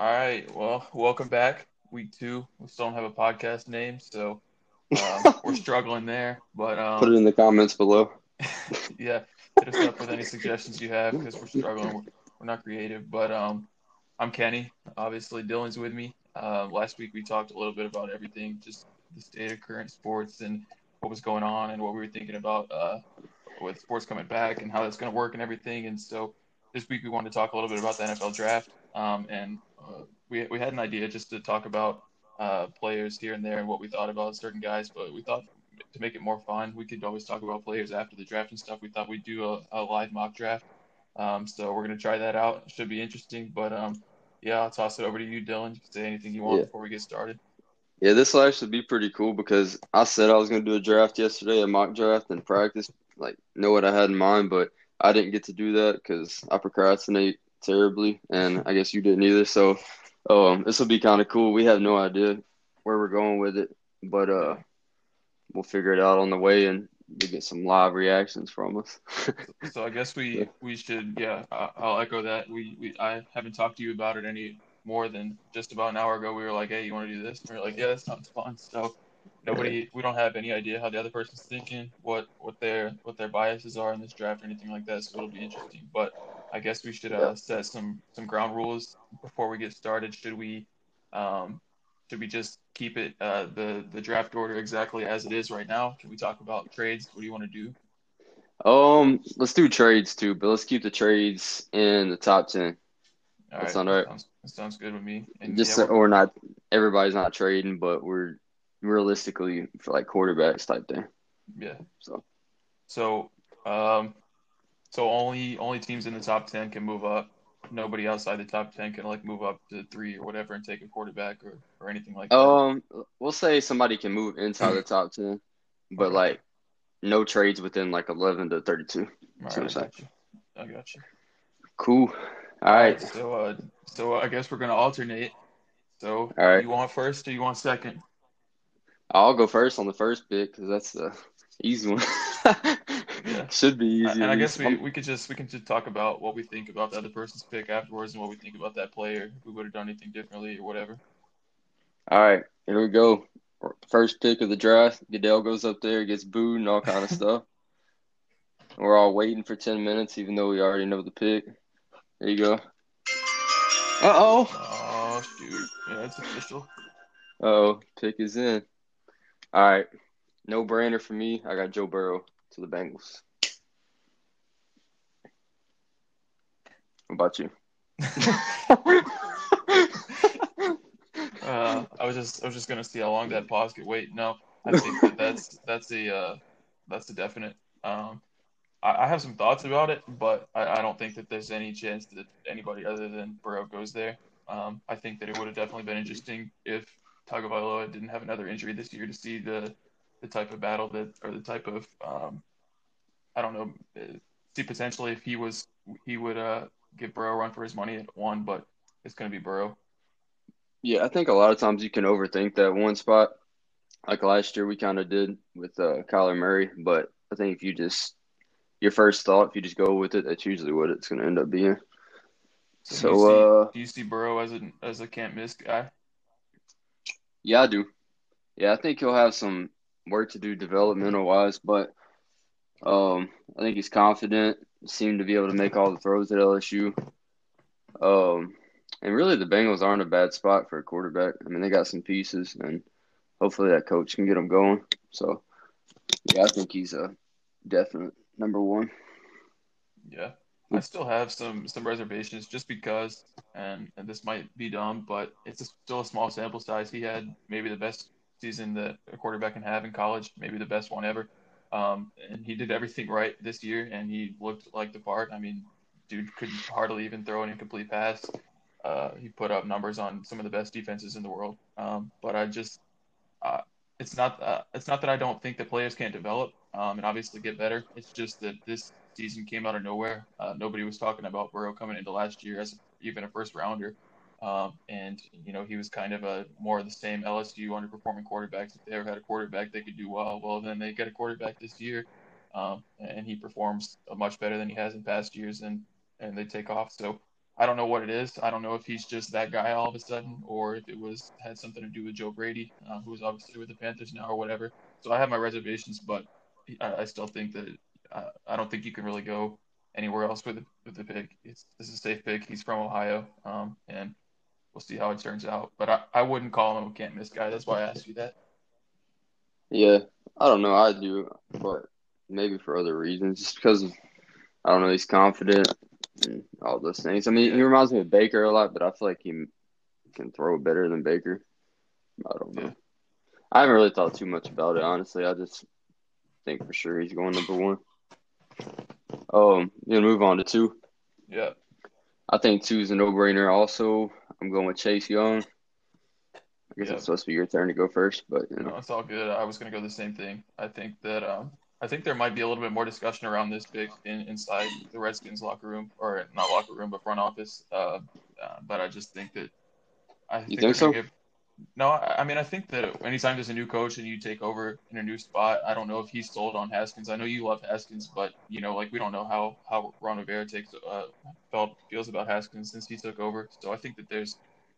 All right. Well, welcome back. Week two. We still don't have a podcast name, so we're struggling there. But put it in the comments below. Yeah. Hit us up with any suggestions you have because we're struggling. We're not creative. But I'm Kenny. Obviously, Dylan's with me. Last week, we talked a little bit about everything, just the state of current sports and what was going on and what we were thinking about with sports coming back and how that's going to work and everything. And so this week, we wanted to talk a little bit about the NFL draft. And we had an idea just to talk about players here and there and what we thought about certain guys, but we thought to make it more fun, we could always talk about players after the draft and stuff. We thought we'd do a live mock draft. So we're going to try that out. It should be interesting, but yeah, I'll toss it over to you, Dylan. You can say anything you want before we get started. Yeah, this will actually be pretty cool because I said I was going to do a draft yesterday, a mock draft and practice, like know what I had in mind, but I didn't get to do that because I procrastinate terribly, and I guess you didn't either, so this will be kind of cool. We have no idea where we're going with it, but we'll figure it out on the way, and we'll get some live reactions from us. So I guess we should, I'll echo that. I haven't talked to you about it any more than just about an hour ago. We were like, hey, you want to do this? And we were like, yeah, that sounds fun. So we don't have any idea how the other person's thinking, what their biases are in this draft or anything like that, so it'll be interesting, but I guess we should set some ground rules before we get started. Should we just keep it the draft order exactly as it is right now? Can we talk about trades? What do you want to do? Let's do trades too, but let's keep the trades in the top 10. All right, that sounds all right. That sounds good with me. And just or not everybody's not trading, but we're realistically for like quarterbacks type thing. Yeah. So only teams in the top 10 can move up. Nobody outside the top 10 can like move up to 3 or whatever and take a quarterback or anything like that. We'll say somebody can move inside the top 10, but okay. Like no trades within like 11 to 32. Right, I got you. Cool. All right. So I guess we're gonna alternate. So all right. You want first or you want second? I'll go first on the first pick because that's the easy one. Yeah. Should be easy. And I guess we can just talk about what we think about the other person's pick afterwards and what we think about that player, if we would have done anything differently or whatever. All right, here we go. First pick of the draft. Goodell goes up there, gets booed and all kind of stuff. We're all waiting for 10 minutes, even though we already know the pick. There you go. Uh-oh. Oh, shoot. Yeah, it's official. Uh-oh, pick is in. All right, no-brainer for me. I got Joe Burrow to the Bengals. What about you? I was just gonna see how long that pause could wait. No, I think that's a definite. I have some thoughts about it, but I don't think that there's any chance that anybody other than Burrow goes there. I think that it would have definitely been interesting if Tagovailoa didn't have another injury this year to see the type of battle that, or the type of, see potentially if he would give Burrow a run for his money at one, but it's going to be Burrow. Yeah, I think a lot of times you can overthink that one spot. Like last year we kind of did with Kyler Murray, but I think if you just, your first thought, if you just go with it, that's usually what it's going to end up being. Do you see Burrow as a can't miss guy? Yeah, I do. Yeah, I think he'll have some work to do developmental-wise, but I think he's confident, seemed to be able to make all the throws at LSU. And really the Bengals aren't a bad spot for a quarterback. I mean, they got some pieces, and hopefully that coach can get them going. So, yeah, I think he's a definite number one. Yeah. I still have some reservations just because, and this might be dumb, but it's still a small sample size. He had maybe the best season that a quarterback can have in college, maybe the best one ever. And he did everything right this year, and he looked like the part. I mean, dude could hardly even throw an incomplete pass. He put up numbers on some of the best defenses in the world. But I just it's not that I don't think that players can't develop and obviously get better. It's just that this – season came out of nowhere. Nobody was talking about Burrow coming into last year as even a first rounder. And, you know, he was kind of a more of the same LSU underperforming quarterbacks. If they ever had a quarterback, they could do well. Well, then they get a quarterback this year, and he performs much better than he has in past years, and they take off. So I don't know what it is. I don't know if he's just that guy all of a sudden, or if it was had something to do with Joe Brady, who's obviously with the Panthers now or whatever. So I have my reservations, but I still think that I don't think you can really go anywhere else with the pick. This is a safe pick. He's from Ohio, and we'll see how it turns out. But I wouldn't call him a can't-miss guy. That's why I asked you that. Yeah, I don't know. I do, but maybe for other reasons. Just because, I don't know, he's confident and all those things. I mean, he reminds me of Baker a lot, but I feel like he can throw better than Baker. I don't know. Yeah. I haven't really thought too much about it, honestly. I just think for sure he's going number one. You'll move on to two. Yeah. I think two is a no-brainer also. I'm going with Chase Young. I guess it's supposed to be your turn to go first, but you know. No, it's all good. I was going to go the same thing. I think that I think there might be a little bit more discussion around this pick inside the Redskins locker room, or not locker room, but front office. But I just think that I think so? No, I mean, I think that anytime there's a new coach and you take over in a new spot, I don't know if he's sold on Haskins. I know you love Haskins, but, you know, like we don't know how Ron Rivera feels about Haskins since he took over. So I think that there's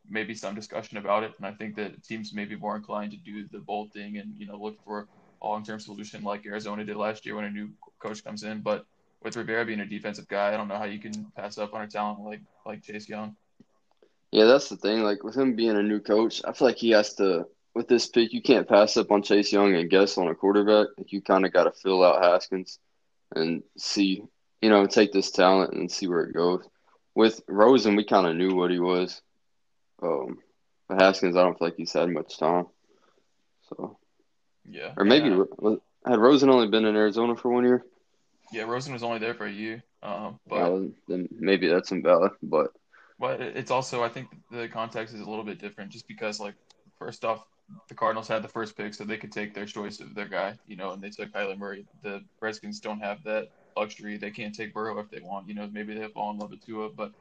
maybe some discussion about it, and I think that teams may be more inclined to do the bold thing and, you know, look for a long-term solution like Arizona did last year when a new coach comes in. But with Rivera being a defensive guy, I don't know how you can pass up on a talent like Chase Young. Yeah, that's the thing. Like, with him being a new coach, I feel like he has to – with this pick, you can't pass up on Chase Young and guess on a quarterback. Like, you kind of got to fill out Haskins and see – you know, take this talent and see where it goes. With Rosen, we kind of knew what he was. But Haskins, I don't feel like he's had much time. So, yeah. Or maybe – had Rosen only been in Arizona for 1 year? Yeah, Rosen was only there for a year. Then maybe that's invalid, but – But it's also, I think the context is a little bit different just because, like, first off, the Cardinals had the first pick, so they could take their choice of their guy, you know, and they took Kyler Murray. The Redskins don't have that luxury. They can't take Burrow if they want. You know, maybe they fall in love with Tua, but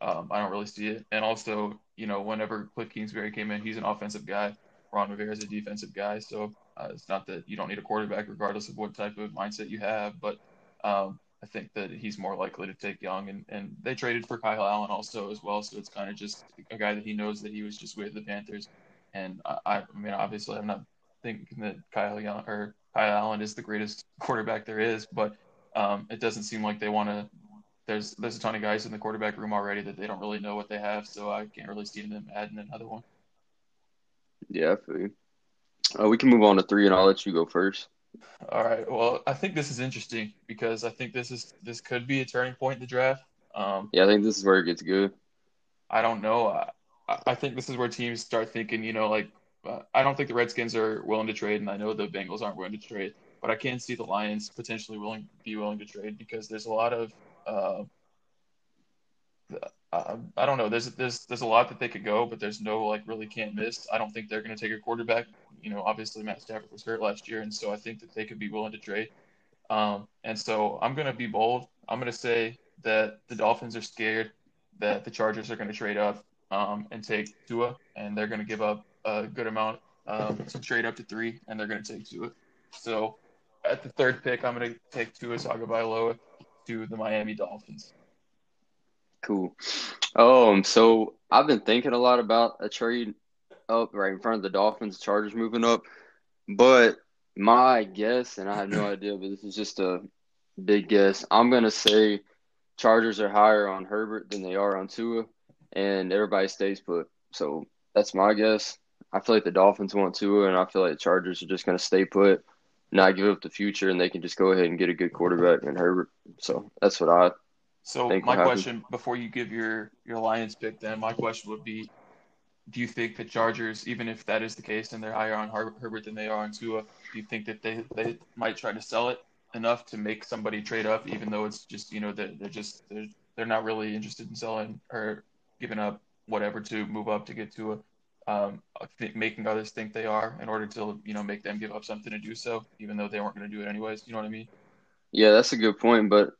I don't really see it. And also, you know, whenever Cliff Kingsbury came in, he's an offensive guy. Ron Rivera's a defensive guy. So it's not that you don't need a quarterback regardless of what type of mindset you have, but I think that he's more likely to take Young, and they traded for Kyle Allen also as well, so it's kind of just a guy that he knows that he was just with the Panthers. And, I mean, obviously I'm not thinking that Kyle Allen is the greatest quarterback there is, but it doesn't seem like they want to – there's a ton of guys in the quarterback room already that they don't really know what they have, so I can't really see them adding another one. Yeah, I feel you. We can move on to three, and I'll let you go first. All right. Well, I think this is interesting because I think this could be a turning point in the draft. I think this is where it gets good. I don't know. I think this is where teams start thinking, you know, like I don't think the Redskins are willing to trade, and I know the Bengals aren't willing to trade, but I can see the Lions potentially willing to trade because there's a lot of I don't know. There's a lot that they could go, but there's no like really can't miss. I don't think they're going to take a quarterback. You know, obviously Matt Stafford was hurt last year, and so I think that they could be willing to trade. And so I'm going to be bold. I'm going to say that the Dolphins are scared that the Chargers are going to trade up and take Tua, and they're going to give up a good amount to trade up to three, and they're going to take Tua. So at the third pick, I'm going to take Tua Tagovailoa to the Miami Dolphins. Cool. So I've been thinking a lot about a trade up right in front of the Dolphins, Chargers moving up. But my guess, and I have no idea, but this is just a big guess, I'm going to say Chargers are higher on Herbert than they are on Tua, and everybody stays put. So that's my guess. I feel like the Dolphins want Tua, and I feel like the Chargers are just going to stay put, not give up the future, and they can just go ahead and get a good quarterback in Herbert. So that's what I – So my question before you give your Lions pick then, my question would be, do you think the Chargers, even if that is the case and they're higher on Herbert than they are on Tua, do you think that they might try to sell it enough to make somebody trade up, even though it's just, you know, they're not really interested in selling or giving up whatever to move up to get Tua, making others think they are in order to, you know, make them give up something to do so, even though they weren't going to do it anyways. You know what I mean? Yeah, that's a good point, but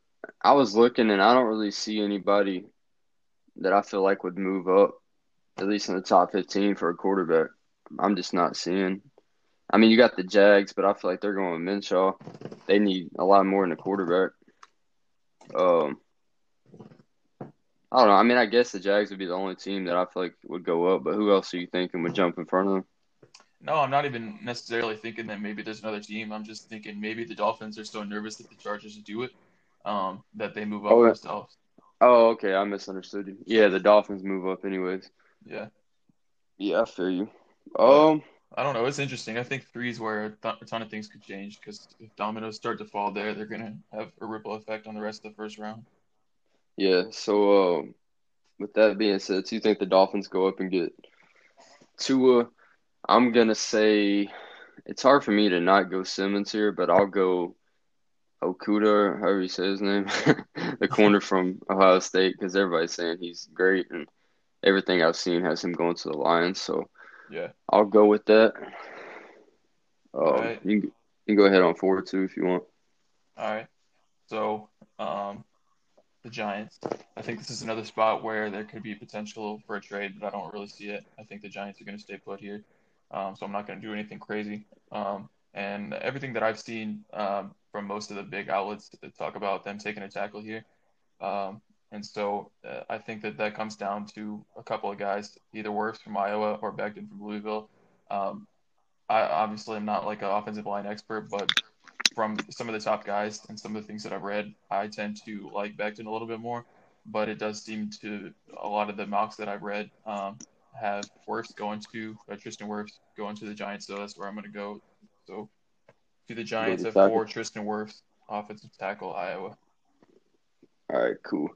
I was looking, and I don't really see anybody that I feel like would move up, at least in the top 15 for a quarterback. I'm just not seeing. I mean, you got the Jags, but I feel like they're going with Minshew. They need a lot more in the quarterback. I don't know. I mean, I guess the Jags would be the only team that I feel like would go up, but who else are you thinking would jump in front of them? No, I'm not even necessarily thinking that maybe there's another team. I'm just thinking maybe the Dolphins are so nervous that the Chargers do it that they move up themselves. Oh, okay. I misunderstood you. Yeah, the Dolphins move up anyways. Yeah. Yeah, I feel you. I don't know. It's interesting. I think three is where a ton of things could change because if dominoes start to fall there, they're going to have a ripple effect on the rest of the first round. Yeah, so with that being said, do you think the Dolphins go up and get Tua? I'm going to say it's hard for me to not go Simmons here, but I'll go Okudah, however you say his name, the corner from Ohio State, because everybody's saying he's great, and everything I've seen has him going to the Lions, so yeah, I'll go with that. Right. You can go ahead on 4-2 if you want. All right. So the Giants. I think this is another spot where there could be potential for a trade, but I don't really see it. I think the Giants are going to stay put here, so I'm not going to do anything crazy. And everything that I've seen from most of the big outlets that talk about them taking a tackle here, and so I think that comes down to a couple of guys, either Wirfs from Iowa or Becton from Louisville. I obviously am not like an offensive line expert, but from some of the top guys and some of the things that I've read, I tend to like Becton a little bit more. But it does seem to a lot of the mocks that I've read have Wirfs going to Tristan Wirfs going to the Giants. So that's where I'm going to go. So to the Giants at 4, Tristan Wirfs, offensive tackle, Iowa. All right, cool.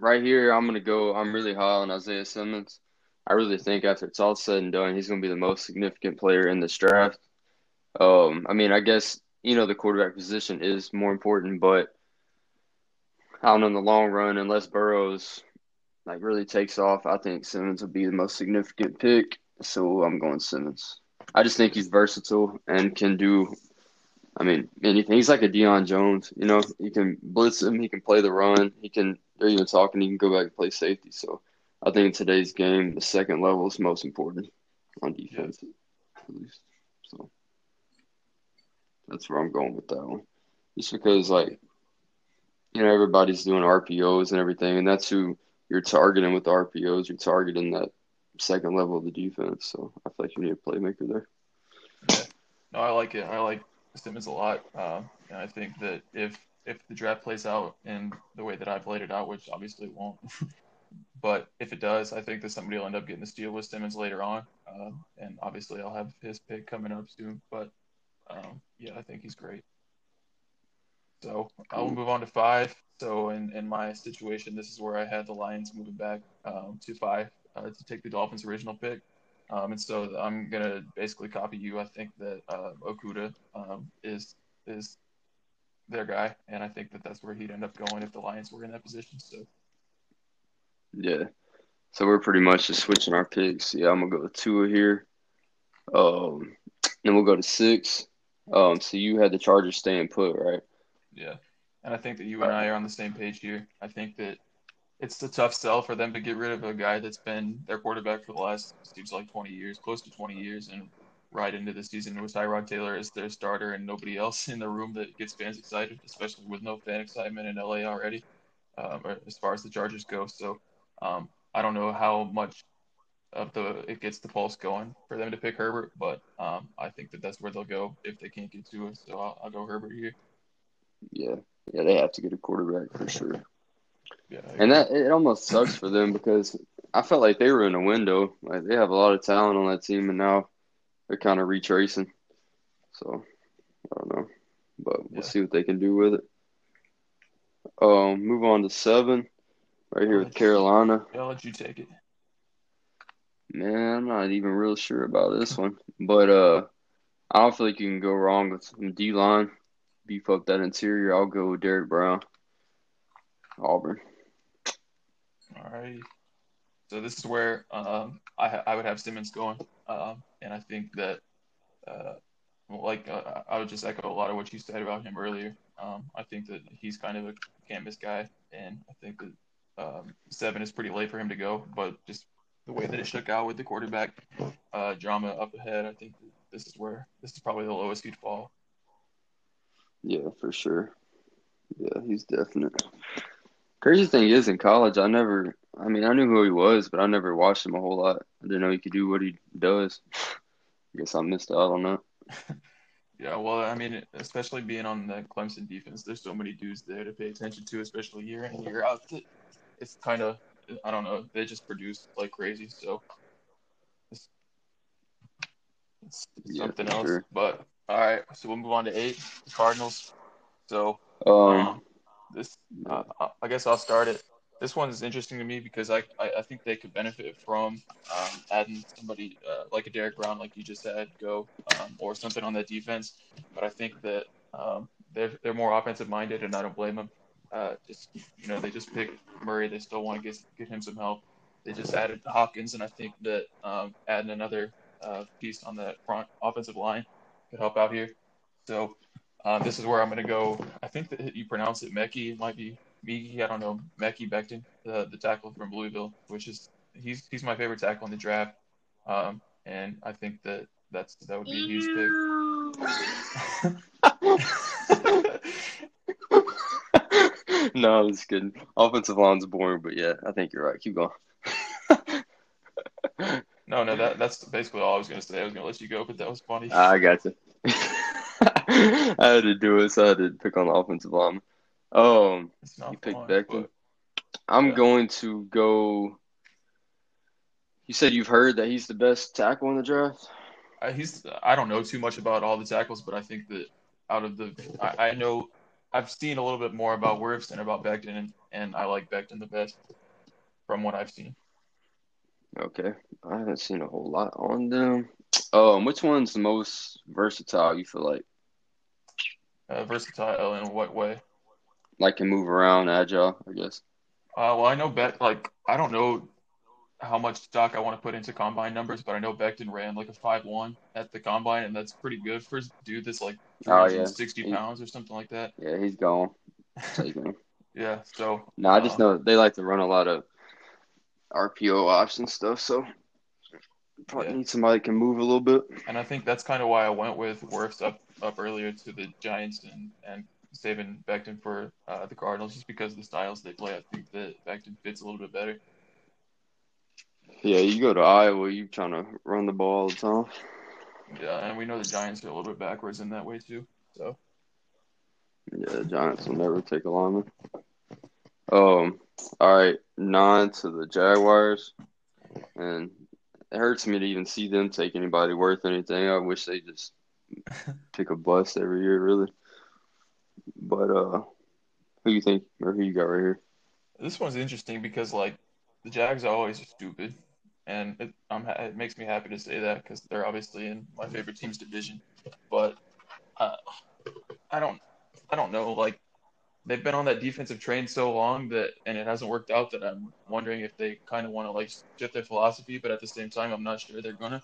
Right here, I'm going to go – I'm really high on Isaiah Simmons. I really think after it's all said and done, he's going to be the most significant player in this draft. I mean, I guess, you know, the quarterback position is more important, but I don't know, in the long run, unless Burrows, like, really takes off, I think Simmons will be the most significant pick. So I'm going Simmons. I just think he's versatile and can do – I mean, anything. He's like a Deion Jones, you know. You can blitz him. He can play the run. He can – they're even talking. He can go back and play safety. So, I think in today's game, the second level is most important on defense, at least. So, that's where I'm going with that one. Just because, like, you know, everybody's doing RPOs and everything, and that's who you're targeting with the RPOs. You're targeting that second level of the defense. So, I feel like you need a playmaker there. Yeah. No, I like it. I like Simmons a lot, and I think that if the draft plays out in the way that I've laid it out, which obviously it won't, but if it does, I think that somebody will end up getting this deal with Simmons later on, and obviously I'll have his pick coming up soon, but yeah, I think he's great. So I will move on to 5. So in my situation, this is where I had the Lions moving back to 5 to take the Dolphins' original pick. And so I'm going to basically copy you. I think that Okudah is their guy, and I think that's where he'd end up going if the Lions were in that position. So yeah. So we're pretty much just switching our picks. Yeah, I'm going to go with Tua here. Then we'll go to 6. So you had the Chargers staying put, right? Yeah. And I think that you and I are on the same page here. I think that it's a tough sell for them to get rid of a guy that's been their quarterback for the last, seems like 20 years, close to 20 years, and right into the season with Tyrod Taylor as their starter and nobody else in the room that gets fans excited, especially with no fan excitement in LA already, as far as the Chargers go. So I don't know how much of it gets the pulse going for them to pick Herbert, but I think that's where they'll go if they can't get to it. So I'll go Herbert here. Yeah, they have to get a quarterback for sure. Yeah, and that it almost sucks for them because I felt like they were in a window. Like they have a lot of talent on that team, and now they're kind of retracing. So I don't know, but we'll see what they can do with it. Move on to 7, right here with Carolina. I'll let you take it. Man, I'm not even real sure about this one, but I don't feel like you can go wrong with some D-line. Beef up that interior. I'll go with Derrick Brown. Auburn. All right. So this is where I would have Simmons going, and I think that, I would just echo a lot of what you said about him earlier. I think that he's kind of a can't-miss guy, and I think that 7 is pretty late for him to go, but just the way that it shook out with the quarterback drama up ahead, I think that this is probably the lowest he'd fall. Yeah, for sure. Yeah, he's definite. Crazy thing is, in college, I knew who he was, but I never watched him a whole lot. I didn't know he could do what he does. I guess I missed out on that. Yeah, well, I mean, especially being on the Clemson defense, there's so many dudes there to pay attention to, especially year in, year out. It's kind of, I don't know, they just produce like crazy, so it's something else. Sure. But, all right, so we'll move on to 8, the Cardinals. So, I guess I'll start it. This one is interesting to me because I think they could benefit from adding somebody like a Derrick Brown, like you just said, or something on that defense. But I think that they're more offensive minded, and I don't blame them. They just picked Murray. They still want to get him some help. They just added Hopkins, and I think that adding another piece on the front offensive line could help out here. So this is where I'm going to go. I think that you pronounce it Mekhi. It might be. Mekhi Becton, the tackle from Louisville, which is he's my favorite tackle in the draft, and I think that would be a huge pick. No, I'm just kidding. Offensive line's boring, but yeah, I think you're right. Keep going. No, that's basically all I was gonna say. I was gonna let you go, but that was funny. I got you. I had to do it, so I had to pick on the offensive line. Oh, you picked Becton. I'm going to go. You said you've heard that he's the best tackle in the draft? I don't know too much about all the tackles, but I think that out of the – I know – I've seen a little bit more about Wirfs and about Becton, and I like Becton the best from what I've seen. Okay. I haven't seen a whole lot on them. Which one's the most versatile, you feel like? Versatile in what way? Like, can move around, agile, I guess. I know I don't know how much stock I want to put into combine numbers, but I know Becton ran like a 5.1 at the combine, and that's pretty good for a dude that's like 360 pounds or something like that. Yeah, he's gone. Yeah, so. No, I just know they like to run a lot of RPO option stuff, so probably need somebody that can move a little bit. And I think that's kind of why I went with Wirfs up earlier to the Giants and saving Becton for the Cardinals just because of the styles they play. I think that Becton fits a little bit better. Yeah, you go to Iowa, you're trying to run the ball all the time. Yeah, and we know the Giants are a little bit backwards in that way too. So. Yeah, the Giants will never take a lineman. All right, 9 to the Jaguars. And it hurts me to even see them take anybody worth anything. I wish they just pick a bust every year, really. But who you think or who you got right here? This one's interesting because the Jags are always stupid, and it makes me happy to say that because they're obviously in my favorite team's division. But I don't know. They've been on that defensive train so long and it hasn't worked out that I'm wondering if they kind of want to shift their philosophy, but at the same time, I'm not sure they're gonna.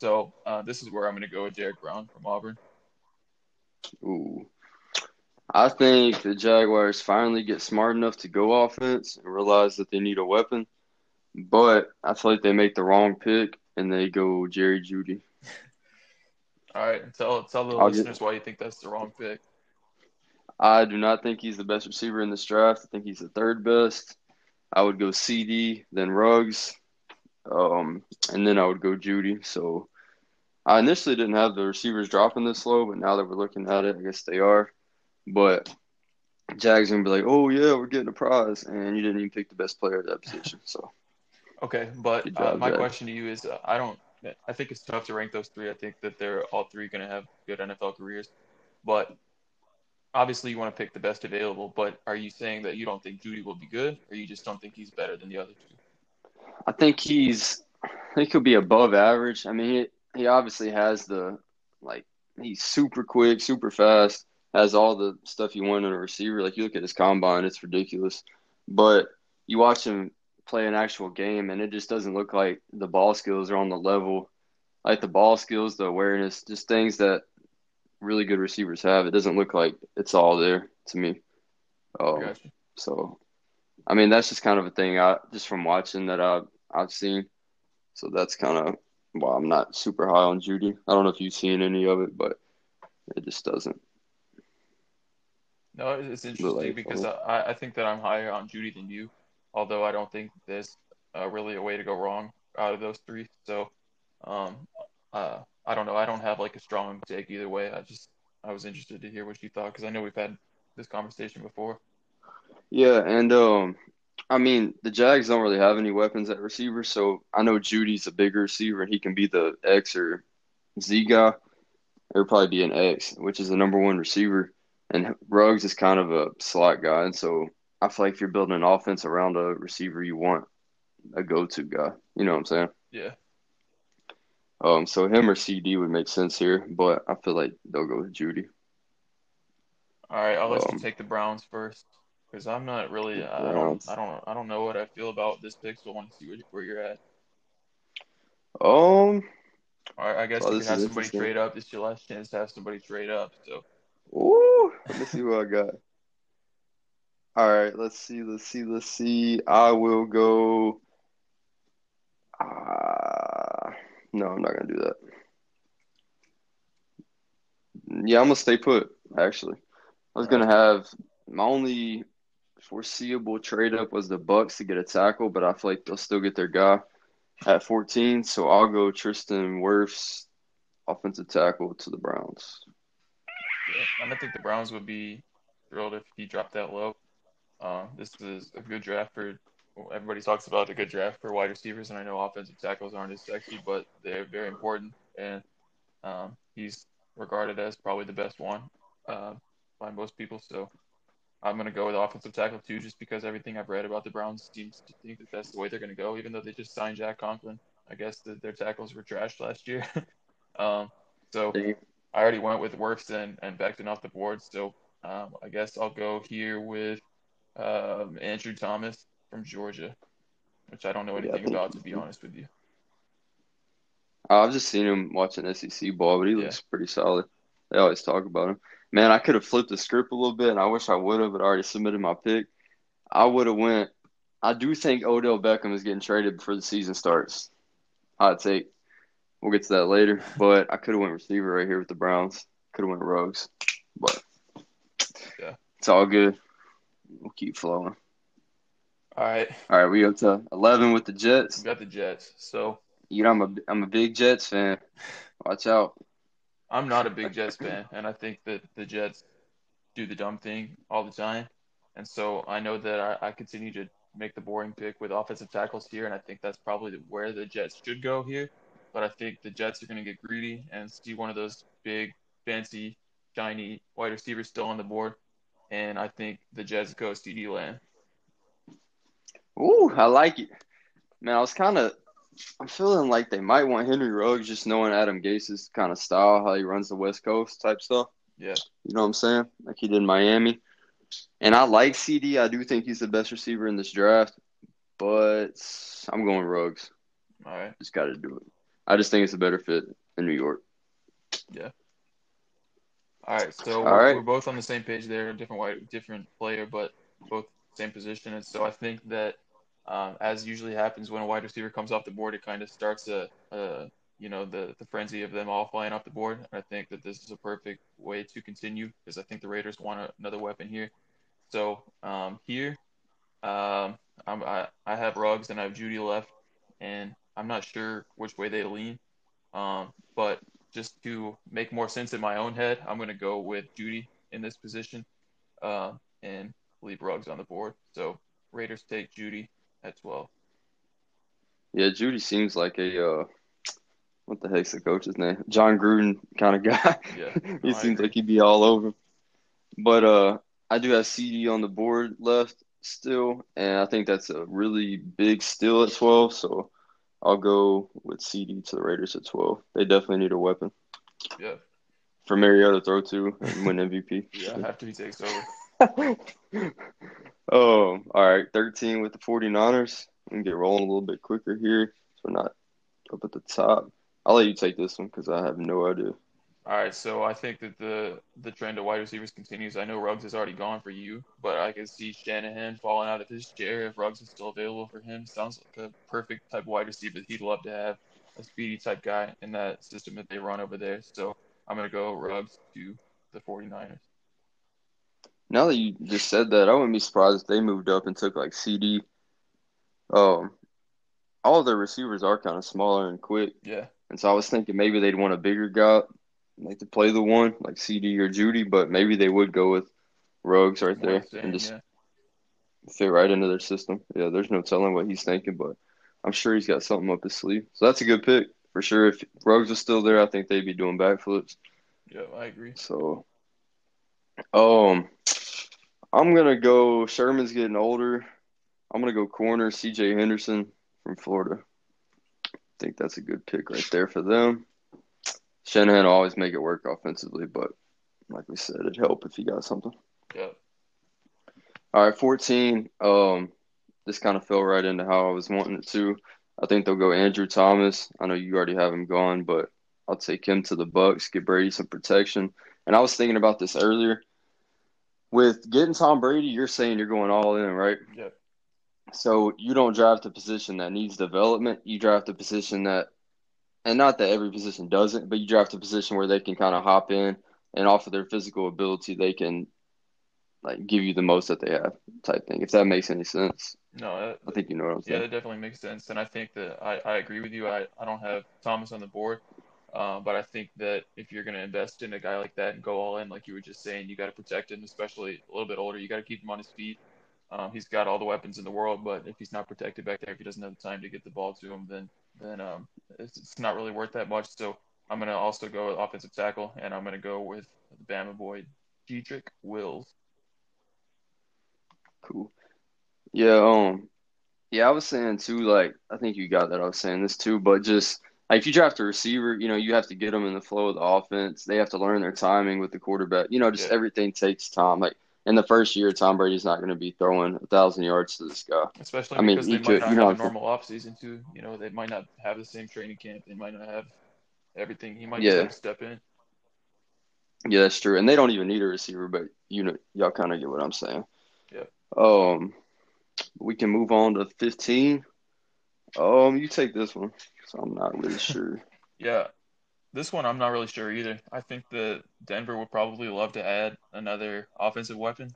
So this is where I'm gonna go with Derrick Brown from Auburn. Ooh. I think the Jaguars finally get smart enough to go offense and realize that they need a weapon. But I feel like they make the wrong pick, and they go Jerry Jeudy. All right. Tell the listeners why you think that's the wrong pick. I do not think he's the best receiver in this draft. I think he's the third best. I would go CeeDee, then Ruggs, and then I would go Jeudy. So I initially didn't have the receivers dropping this low, but now that we're looking at it, I guess they are. But Jags are going to be like, oh, yeah, we're getting a prize, and you didn't even pick the best player at that position. So, okay, but my question to you is I think it's tough to rank those three. I think that they're all three going to have good NFL careers. But obviously you want to pick the best available, but are you saying that you don't think Jeudy will be good, or you just don't think he's better than the other two? I think he'll be above average. I mean, he obviously has he's super quick, super fast. Has all the stuff you want in a receiver. You look at his combine, it's ridiculous. But you watch him play an actual game, and it just doesn't look like the ball skills are on the level. The ball skills, the awareness, just things that really good receivers have. It doesn't look like it's all there to me. Gotcha. So, I mean, that's just kind of a thing just from watching that I've seen. So that's kind of why I'm not super high on Jeudy. I don't know if you've seen any of it, but it just doesn't. No, it's interesting because I think that I'm higher on Jeudy than you, although I don't think there's really a way to go wrong out of those three. So, I don't know. I don't have like a strong take either way. I was interested to hear what you thought because I know we've had this conversation before. Yeah, and I mean, the Jags don't really have any weapons at receiver, so I know Judy's a bigger receiver, and he can be the X or Z guy. It'll probably be an X, which is the number one receiver. And Ruggs is kind of a slot guy, and so I feel like if you're building an offense around a receiver, you want a go-to guy. You know what I'm saying? Yeah. So him or CeeDee would make sense here, but I feel like they'll go with Jeudy. All right, I'll let you take the Browns first because I'm not really I don't know what I feel about this pick, so I want to see where you're at. All right, I guess you can have somebody trade up. It's your last chance to have somebody trade up. So. Ooh, let me see what I got. All right, let's see. I will go. No, I'm not gonna do that. Yeah, I'm gonna stay put. Actually, I was gonna have my only foreseeable trade up was the Bucks to get a tackle, but I feel like they'll still get their guy at 14. So I'll go Tristan Wirfs, offensive tackle to the Browns. Yeah, I don't think the Browns would be thrilled if he dropped that low. This is a good draft for everybody. Talks about a good draft for wide receivers, and I know offensive tackles aren't as sexy, but they're very important. And he's regarded as probably the best one by most people. So I'm going to go with offensive tackle too, just because everything I've read about the Browns seems to think that that's the way they're going to go, even though they just signed Jack Conklin. I guess that their tackles were trashed last year. So I already went with Wirfs and Becton off the board. So I guess I'll go here with Andrew Thomas from Georgia, which I don't know anything about, to be honest with you. I've just seen him watching SEC ball, but he looks pretty solid. They always talk about him. Man, I could have flipped the script a little bit, and I wish I would have, but I already submitted my pick. I would have went – I do think Odell Beckham is getting traded before the season starts. Hot take. We'll get to that later. But I could have went receiver right here with the Browns. Could have went Ruggs. But it's all good. We'll keep flowing. All right, we up to 11 with the Jets. We got the Jets, so. You know, I'm a big Jets fan. Watch out. I'm not a big Jets fan, and I think that the Jets do the dumb thing all the time. And so I know that I continue to make the boring pick with offensive tackles here, and I think that's probably where the Jets should go here. But I think the Jets are going to get greedy and see one of those big, fancy, shiny wide receivers still on the board. And I think the Jets go CeeDee Lamb. Ooh, I like it. Man, I'm feeling like they might want Henry Ruggs, just knowing Adam Gase's kind of style, how he runs the West Coast type stuff. Yeah. You know what I'm saying? Like he did in Miami. And I like CeeDee. I do think he's the best receiver in this draft, but I'm going Ruggs. All right. Just got to do it. I just think it's a better fit in New York. Yeah. All right. So we're both on the same page there, different player, but both same position. And so I think that as usually happens when a wide receiver comes off the board, it kind of starts the frenzy of them all flying off the board. And I think that this is a perfect way to continue because I think the Raiders want another weapon here. So I have Ruggs and I have Jeudy left, and I'm not sure which way they lean. But just to make more sense in my own head, I'm going to go with Jeudy in this position and leave Ruggs on the board. So Raiders take Jeudy at 12. Yeah, Jeudy seems like a what the heck's the coach's name? John Gruden kind of guy. Yeah, no, he seems like he'd be all over. But I do have CeeDee on the board left still, and I think that's a really big steal at 12. So I'll go with CeeDee to the Raiders at 12. They definitely need a weapon. Yeah. For Mariota to throw to and win MVP. Yeah, after he takes over. All right, 13 with the 49ers. We can get rolling a little bit quicker here so we're not up at the top. I'll let you take this one because I have no idea. All right, so I think that the trend of wide receivers continues. I know Ruggs is already gone for you, but I can see Shanahan falling out of his chair if Ruggs is still available for him. Sounds like a perfect type of wide receiver he'd love to have, a speedy type guy in that system that they run over there. So I'm going to go Ruggs to the 49ers. Now that you just said that, I wouldn't be surprised if they moved up and took, like, CeeDee. All of their receivers are kind of smaller and quick. Yeah. And so I was thinking maybe they'd want a bigger guy, like, to play the one, like CeeDee or Jeudy, but maybe they would go with Ruggs right there and just fit right into their system. Yeah, there's no telling what he's thinking, but I'm sure he's got something up his sleeve. So that's a good pick for sure. If Ruggs was still there, I think they'd be doing backflips. Yeah, I agree. So, I'm going to go – Sherman's getting older. I'm going to go corner C.J. Henderson from Florida. I think that's a good pick right there for them. Shanahan will always make it work offensively, but like we said, it'd help if he got something. Yeah. All right, 14. This kind of fell right into how I was wanting it to. I think they'll go Andrew Thomas. I know you already have him gone, but I'll take him to the Bucks, give Brady some protection. And I was thinking about this earlier. With getting Tom Brady, you're saying you're going all in, right? Yeah. So you don't draft a position that needs development. You draft a position that – and not that every position doesn't, but you draft a position where they can kind of hop in and off of their physical ability they can – like, give you the most that they have type thing, if that makes any sense. No. I think you know what I'm saying. Yeah, that definitely makes sense. And I think that I agree with you. I don't have Thomas on the board, but I think that if you're going to invest in a guy like that and go all in, like you were just saying, you got to protect him, especially a little bit older. You got to keep him on his feet. He's got all the weapons in the world, but if he's not protected back there, if he doesn't have the time to get the ball to him, then it's not really worth that much. So I'm going to also go with offensive tackle, and I'm going to go with the Bama boy, Jedrick Wills. Cool. Yeah, I was saying too, like, I think you got that. I was saying this too, but just like if you draft a receiver, you know, you have to get them in the flow of the offense. They have to learn their timing with the quarterback. You know, just everything takes time. Like in the first year, Tom Brady's not going to be throwing 1,000 yards to this guy. Especially because they might not have a normal offseason too. You know, they might not have the same training camp. They might not have everything. He might just have to step in. Yeah, that's true. And they don't even need a receiver, but you know, y'all kind of get what I'm saying. Yeah. We can move on to 15. You take this one, because I'm not really sure. Yeah, this one I'm not really sure either. I think that Denver would probably love to add another offensive weapon,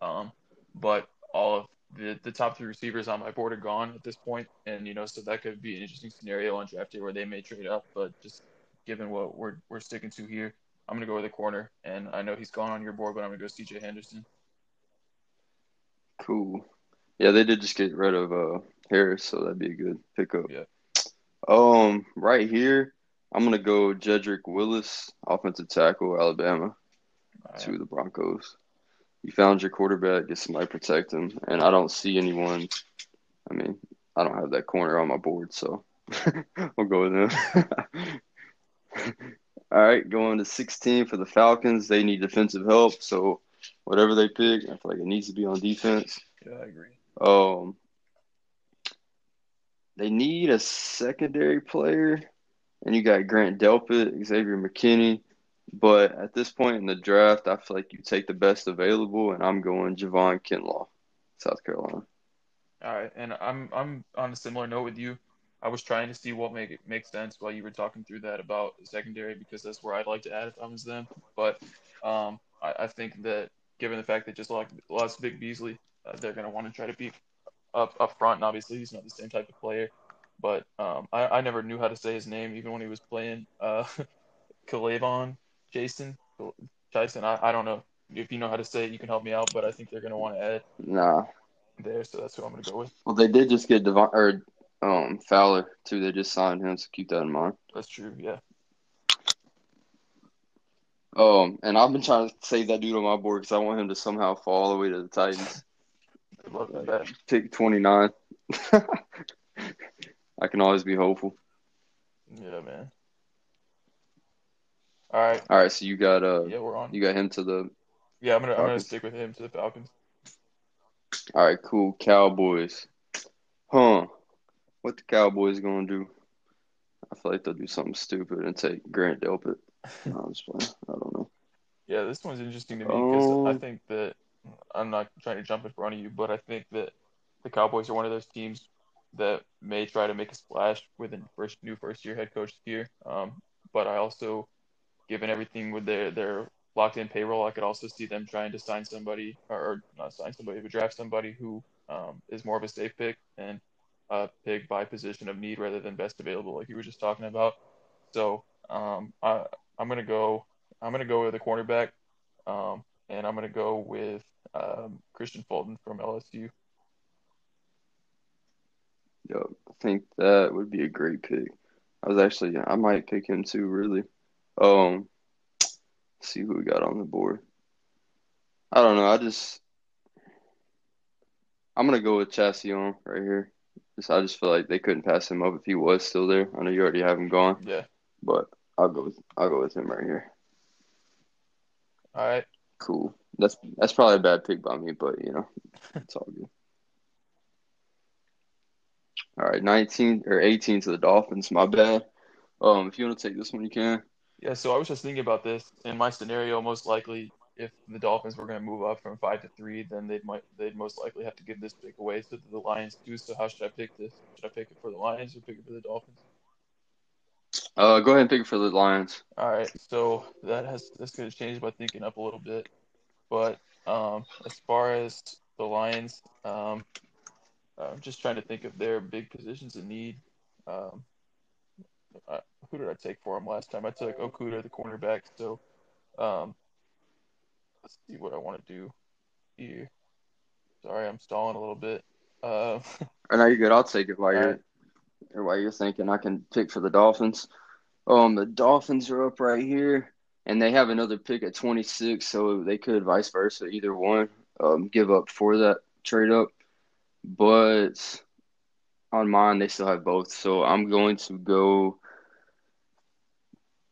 but all of the top three receivers on my board are gone at this point, and you know, so that could be an interesting scenario on draft day where they may trade up. But just given what we're sticking to here, I'm gonna go with a corner, and I know he's gone on your board, but I'm gonna go C.J. Henderson. Cool. Yeah, they did just get rid of Harris, so that'd be a good pickup. Yeah. Right here, I'm going to go Jedrick Willis, offensive tackle, Alabama, to the Broncos. You found your quarterback, get somebody to protect him, and I don't see anyone. I mean, I don't have that corner on my board, so I'll go with him. All right, going to 16 for the Falcons. They need defensive help, so whatever they pick, I feel like it needs to be on defense. Yeah, I agree. They need a secondary player, and you got Grant Delpit, Xavier McKinney. But at this point in the draft, I feel like you take the best available, and I'm going Javon Kinlaw, South Carolina. All right, and I'm on a similar note with you. I was trying to see what make sense while you were talking through that about secondary, because that's where I'd like to add if I was them. But I think that given the fact that just lost Vic Beasley, they're going to want to try to be up front. And obviously, he's not the same type of player. But I never knew how to say his name, even when he was playing Kalevon Jason. Tyson, I don't know. If you know how to say it, you can help me out. But I think they're going to want to add there. So that's who I'm going to go with. Well, they did just get Fowler, too. They just signed him, so keep that in mind. That's true, yeah. And I've been trying to save that dude on my board because I want him to somehow fall all the way to the Titans. I love that. Pick 29. I can always be hopeful. Yeah, man. All right. So you got we're on. You got him to the. Yeah, I'm gonna stick with him to the Falcons. All right, cool. Cowboys. What the Cowboys gonna do? I feel like they'll do something stupid and take Grant Delpit. No, I'm just playing. I don't know. Yeah, this one's interesting to me because I think that I'm not trying to jump in front of you, but I think that the Cowboys are one of those teams that may try to make a splash with a new first-year head coach here. But I also, given everything with their locked in payroll, I could also see them trying to sign somebody, or not sign somebody, but draft somebody who is more of a safe pick and pick by position of need rather than best available, like you were just talking about. So I'm gonna go with a cornerback, and I'm gonna go with Christian Fulton from LSU. Yep, I think that would be a great pick. I might pick him too, really. See who we got on the board. I don't know. I'm gonna go with Chase Young right here. I just feel like they couldn't pass him up if he was still there. I know you already have him gone. Yeah. But I'll go with him right here. All right. Cool. That's probably a bad pick by me, but you know, it's all good. All right, 19 or 18 to the Dolphins. My bad. If you want to take this one, you can. Yeah. So I was just thinking about this. In my scenario, most likely, if the Dolphins were going to move up from 5 to 3, then they'd most likely have to give this pick away so that the Lions do. So how should I pick this? Should I pick it for the Lions or pick it for the Dolphins? Go ahead and pick it for the Lions. All right. So that's going to change my thinking up a little bit. But as far as the Lions, I'm just trying to think of their big positions in need. Who did I take for them last time? I took Okudah, the cornerback. So let's see what I want to do here. Sorry, I'm stalling a little bit. Or no, you're good. I'll take it while you're thinking. I can pick for the Dolphins. The Dolphins are up right here, and they have another pick at 26, so they could vice versa, either one, give up for that trade up. But on mine, they still have both, so I'm going to go –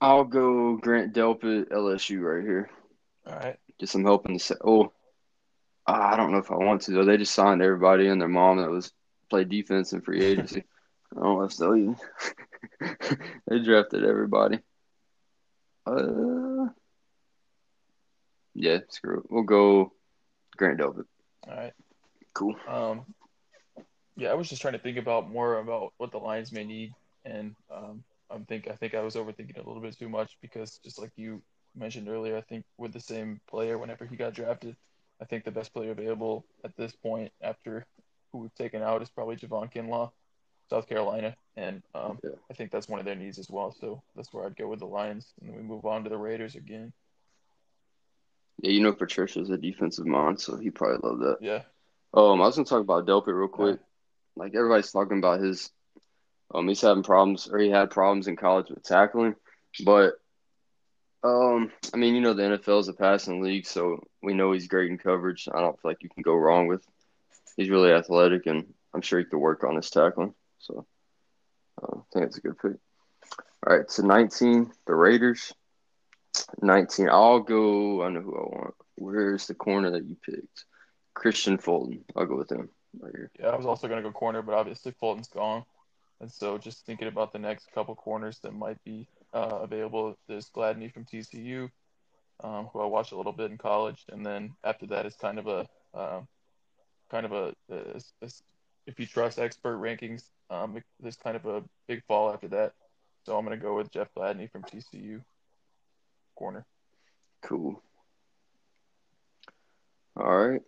I'll go Grant Delpit, LSU right here. All right. Get some help in the – I don't know if I want to, though. They just signed everybody and their mom that was played defense in free agency. I don't know if so even. They drafted everybody. Yeah, screw it. We'll go Grant Delpit. All right. Cool. Yeah, I was just trying to think about more about what the Lions may need, and I think I was overthinking it a little bit too much because just like you mentioned earlier, I think with the same player, whenever he got drafted, I think the best player available at this point after who we've taken out is probably Javon Kinlaw, South Carolina, and I think that's one of their needs as well. So that's where I'd go with the Lions, and then we move on to the Raiders again. Yeah, you know Patricia's a defensive mind, so he probably loved that. Yeah. I was going to talk about Delpit real quick. Yeah. Like, everybody's talking about his he's having problems, or he had problems in college with tackling. But, I mean, you know, the NFL is a passing league, so we know he's great in coverage. I don't feel like you can go wrong with he's really athletic, and I'm sure he could work on his tackling. So, I think it's a good pick. All right, so 19, the Raiders. 19, I'll go – I know who I want. Where's the corner that you picked? Christian Fulton. I'll go with him right here. Yeah, I was also going to go corner, but obviously Fulton's gone. And so just thinking about the next couple corners that might be available, there's Gladney from TCU, who I watched a little bit in college. And then after that is kind of a if you trust expert rankings, there's kind of a big fall after that. So I'm going to go with Jeff Gladney from TCU, corner. Cool. All right.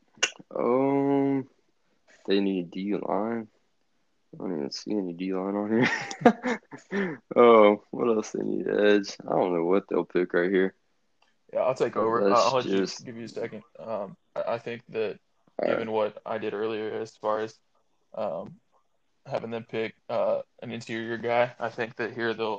They need a D-line. I don't even see any D-line on here. What else they need? Edge. I don't know what they'll pick right here. Yeah, I'll take over. I'll just give you a second. I think that given what I did earlier as far as having them pick an interior guy, I think that here the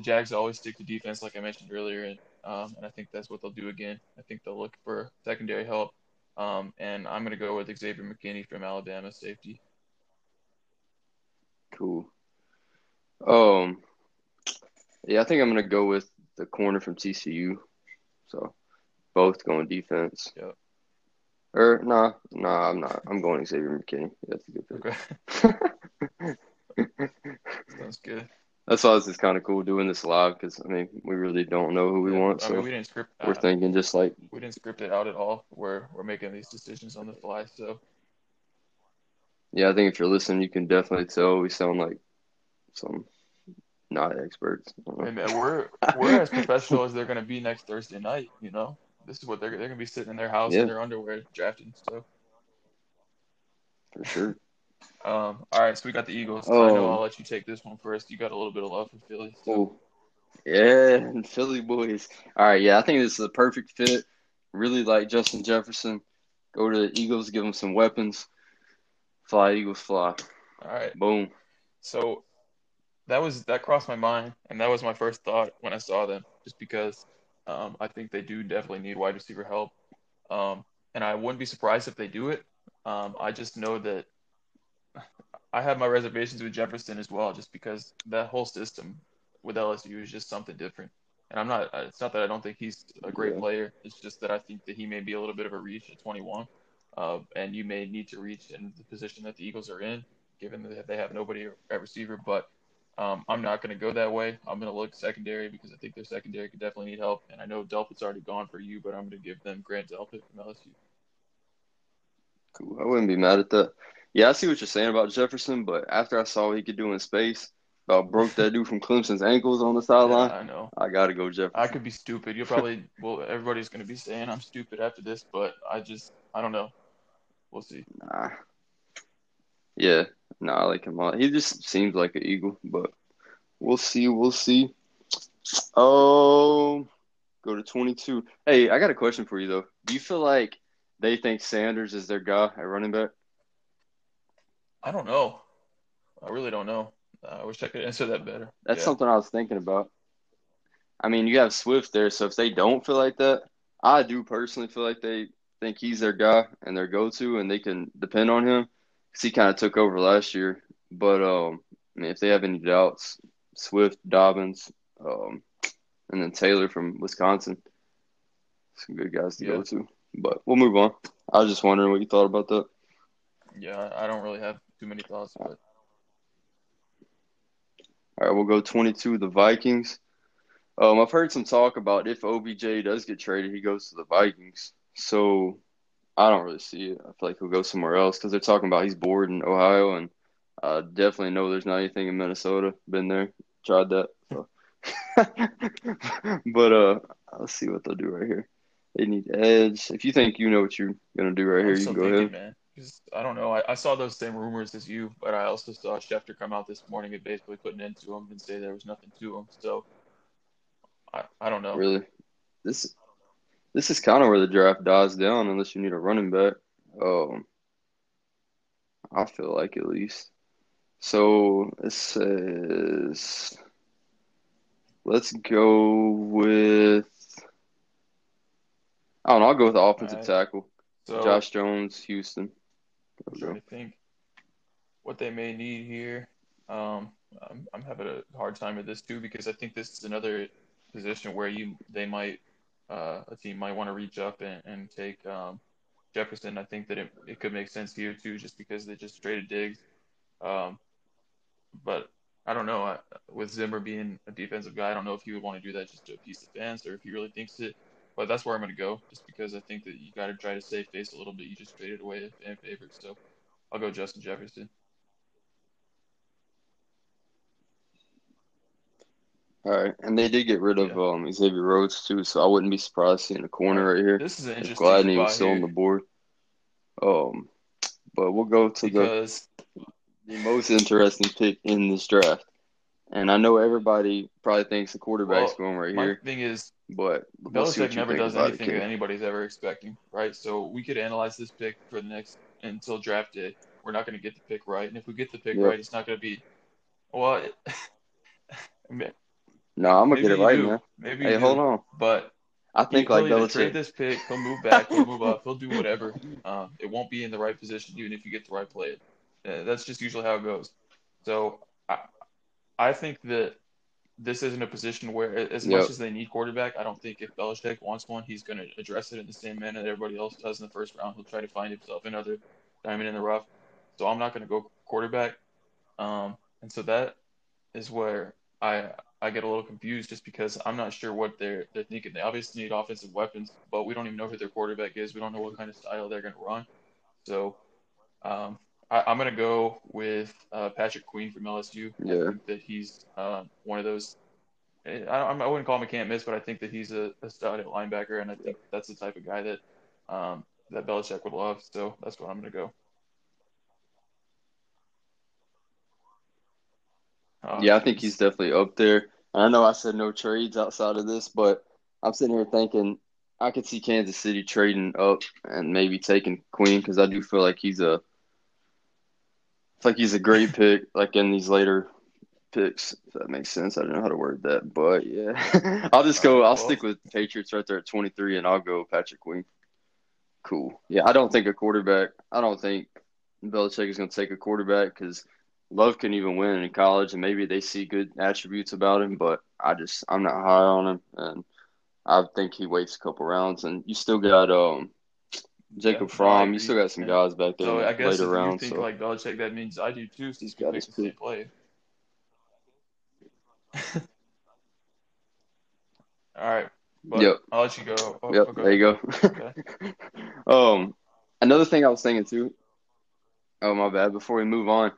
Jags always stick to defense, like I mentioned earlier, and I think that's what they'll do again. I think they'll look for secondary help, and I'm going to go with Xavier McKinney from Alabama, safety. Cool. Yeah, I think I'm going to go with the corner from TCU. So, both going defense. Yep. Or, nah, I'm not. I'm going Xavier McKinney. That's a good pick. Okay. Sounds good. That's why this is kind of cool doing this live because, I mean, we really don't know who we want. So I mean, we didn't script that. We're thinking just like – we didn't script it out at all. We're making these decisions on the fly. So, yeah, I think if you're listening, you can definitely tell we sound like some not experts. And we're as professional as they're going to be next Thursday night. You know, this is what they're going to be sitting in their house in their underwear drafting stuff. For sure. All right, so we got the Eagles. I know I'll let you take this one first. You got a little bit of love for Philly. So. Yeah, Philly boys. All right, yeah, I think this is a perfect fit. Really like Justin Jefferson. Go to the Eagles, give them some weapons. Fly, Eagles, fly. All right. Boom. So that crossed my mind, and that was my first thought when I saw them, just because I think they do definitely need wide receiver help. And I wouldn't be surprised if they do it. I just know that I have my reservations with Jefferson as well, just because that whole system with LSU is just something different. And it's not that I don't think he's a great player. It's just that I think that he may be a little bit of a reach at 21. And you may need to reach in the position that the Eagles are in, given that they have nobody at receiver. But I'm not going to go that way. I'm going to look secondary because I think their secondary could definitely need help. And I know Delpit's already gone for you, but I'm going to give them Grant Delpit from LSU. Cool. I wouldn't be mad at that. Yeah, I see what you're saying about Jefferson, but after I saw what he could do in space, about broke that dude from Clemson's ankles on the sideline. Yeah, I know. I got to go Jefferson. I could be stupid. You'll probably – well, everybody's going to be saying I'm stupid after this, but I don't know. We'll see. Nah. Yeah. Nah, I like him a lot. He just seems like an Eagle, but we'll see. We'll see. Oh, go to 22. Hey, I got a question for you, though. Do you feel like they think Sanders is their guy at running back? I don't know. I really don't know. I wish I could answer that better. That's something I was thinking about. I mean, you have Swift there, so if they don't feel like that, I do personally feel like they think he's their guy and their go-to, and they can depend on him because he kind of took over last year. But, I mean, if they have any doubts, Swift, Dobbins, and then Taylor from Wisconsin. Some good guys to go to. But we'll move on. I was just wondering what you thought about that. Yeah, I don't really have too many thoughts. But... All right, we'll go 22, the Vikings. I've heard some talk about if OBJ does get traded, he goes to the Vikings. So I don't really see it. I feel like he'll go somewhere else because they're talking about he's bored in Ohio, and I definitely know there's not anything in Minnesota. Been there, tried that. So. But I'll see what they'll do right here. They need edge. If you think you know what you're going to do right here, you can go ahead. Man. I don't know. I saw those same rumors as you, but I also saw Schefter come out this morning and basically put an end to him and say there was nothing to him. So I don't know. Really, this is kind of where the draft dies down unless you need a running back. I feel like at least. So it says, let's go with. I don't know. I'll go with the offensive tackle. So, Josh Jones, Houston. I'm trying to think what they may need here. I'm having a hard time with this too because I think this is another position where a team might want to reach up and take Jefferson. I think that it could make sense here too, just because they just traded Diggs. But I don't know. With Zimmer being a defensive guy, I don't know if he would want to do that just to appease the fans or if he really thinks it. But that's where I'm going to go, just because I think that you got to try to save face a little bit. You just traded away a favorite, so I'll go Justin Jefferson. All right, and they did get rid of Xavier Rhodes too, so I wouldn't be surprised seeing a corner right here. This is an interesting spot. Gladney was still on the board. But we'll go to the most interesting pick in this draft, and I know everybody probably thinks the quarterback's going right here. My thing is. But Belichick never does anything that anybody's ever expecting, right? So we could analyze this pick for until draft day. We're not going to get the pick right, and if we get the pick right, it's not going to be. Well, I'm gonna get it right, man. Maybe hold on. But I think like Belichick trade this pick, he'll move back, he'll move up, he'll do whatever. It won't be in the right position, even if you get the right player. That's just usually how it goes. So I think that. This isn't a position where, as much as they need quarterback, I don't think if Belichick wants one, he's going to address it in the same manner that everybody else does in the first round. He'll try to find himself another diamond in the rough. So I'm not going to go quarterback. And so that is where I get a little confused just because I'm not sure what they're thinking. They obviously need offensive weapons, but we don't even know who their quarterback is. We don't know what kind of style they're going to run. So I'm going to go with Patrick Queen from LSU. Yeah. I think that he's one of those. I wouldn't call him a can't miss, but I think that he's a stud at linebacker, and I think that's the type of guy that that Belichick would love. So that's what I'm going to go. Yeah, I think he's definitely up there. I know I said no trades outside of this, but I'm sitting here thinking I could see Kansas City trading up and maybe taking Queen, because I do feel like he's a great pick, like in these later picks, if that makes sense. I don't know how to word that, but yeah. I'll stick with Patriots right there at 23, and I'll go Patrick Queen. Cool. Yeah, I don't think Belichick is going to take a quarterback, because Love can even win in college, and maybe they see good attributes about him, but I'm not high on him, and I think he waits a couple rounds. And you still got Jacob Fromm. You still got some guys back there later rounds. So I guess if you think like Belichick, that means I do too. He's got his pick. All right. Well, yep. I'll let you go. Oh, yep. Okay. There you go. Okay. Another thing I was thinking too. Oh, my bad. Before we move on.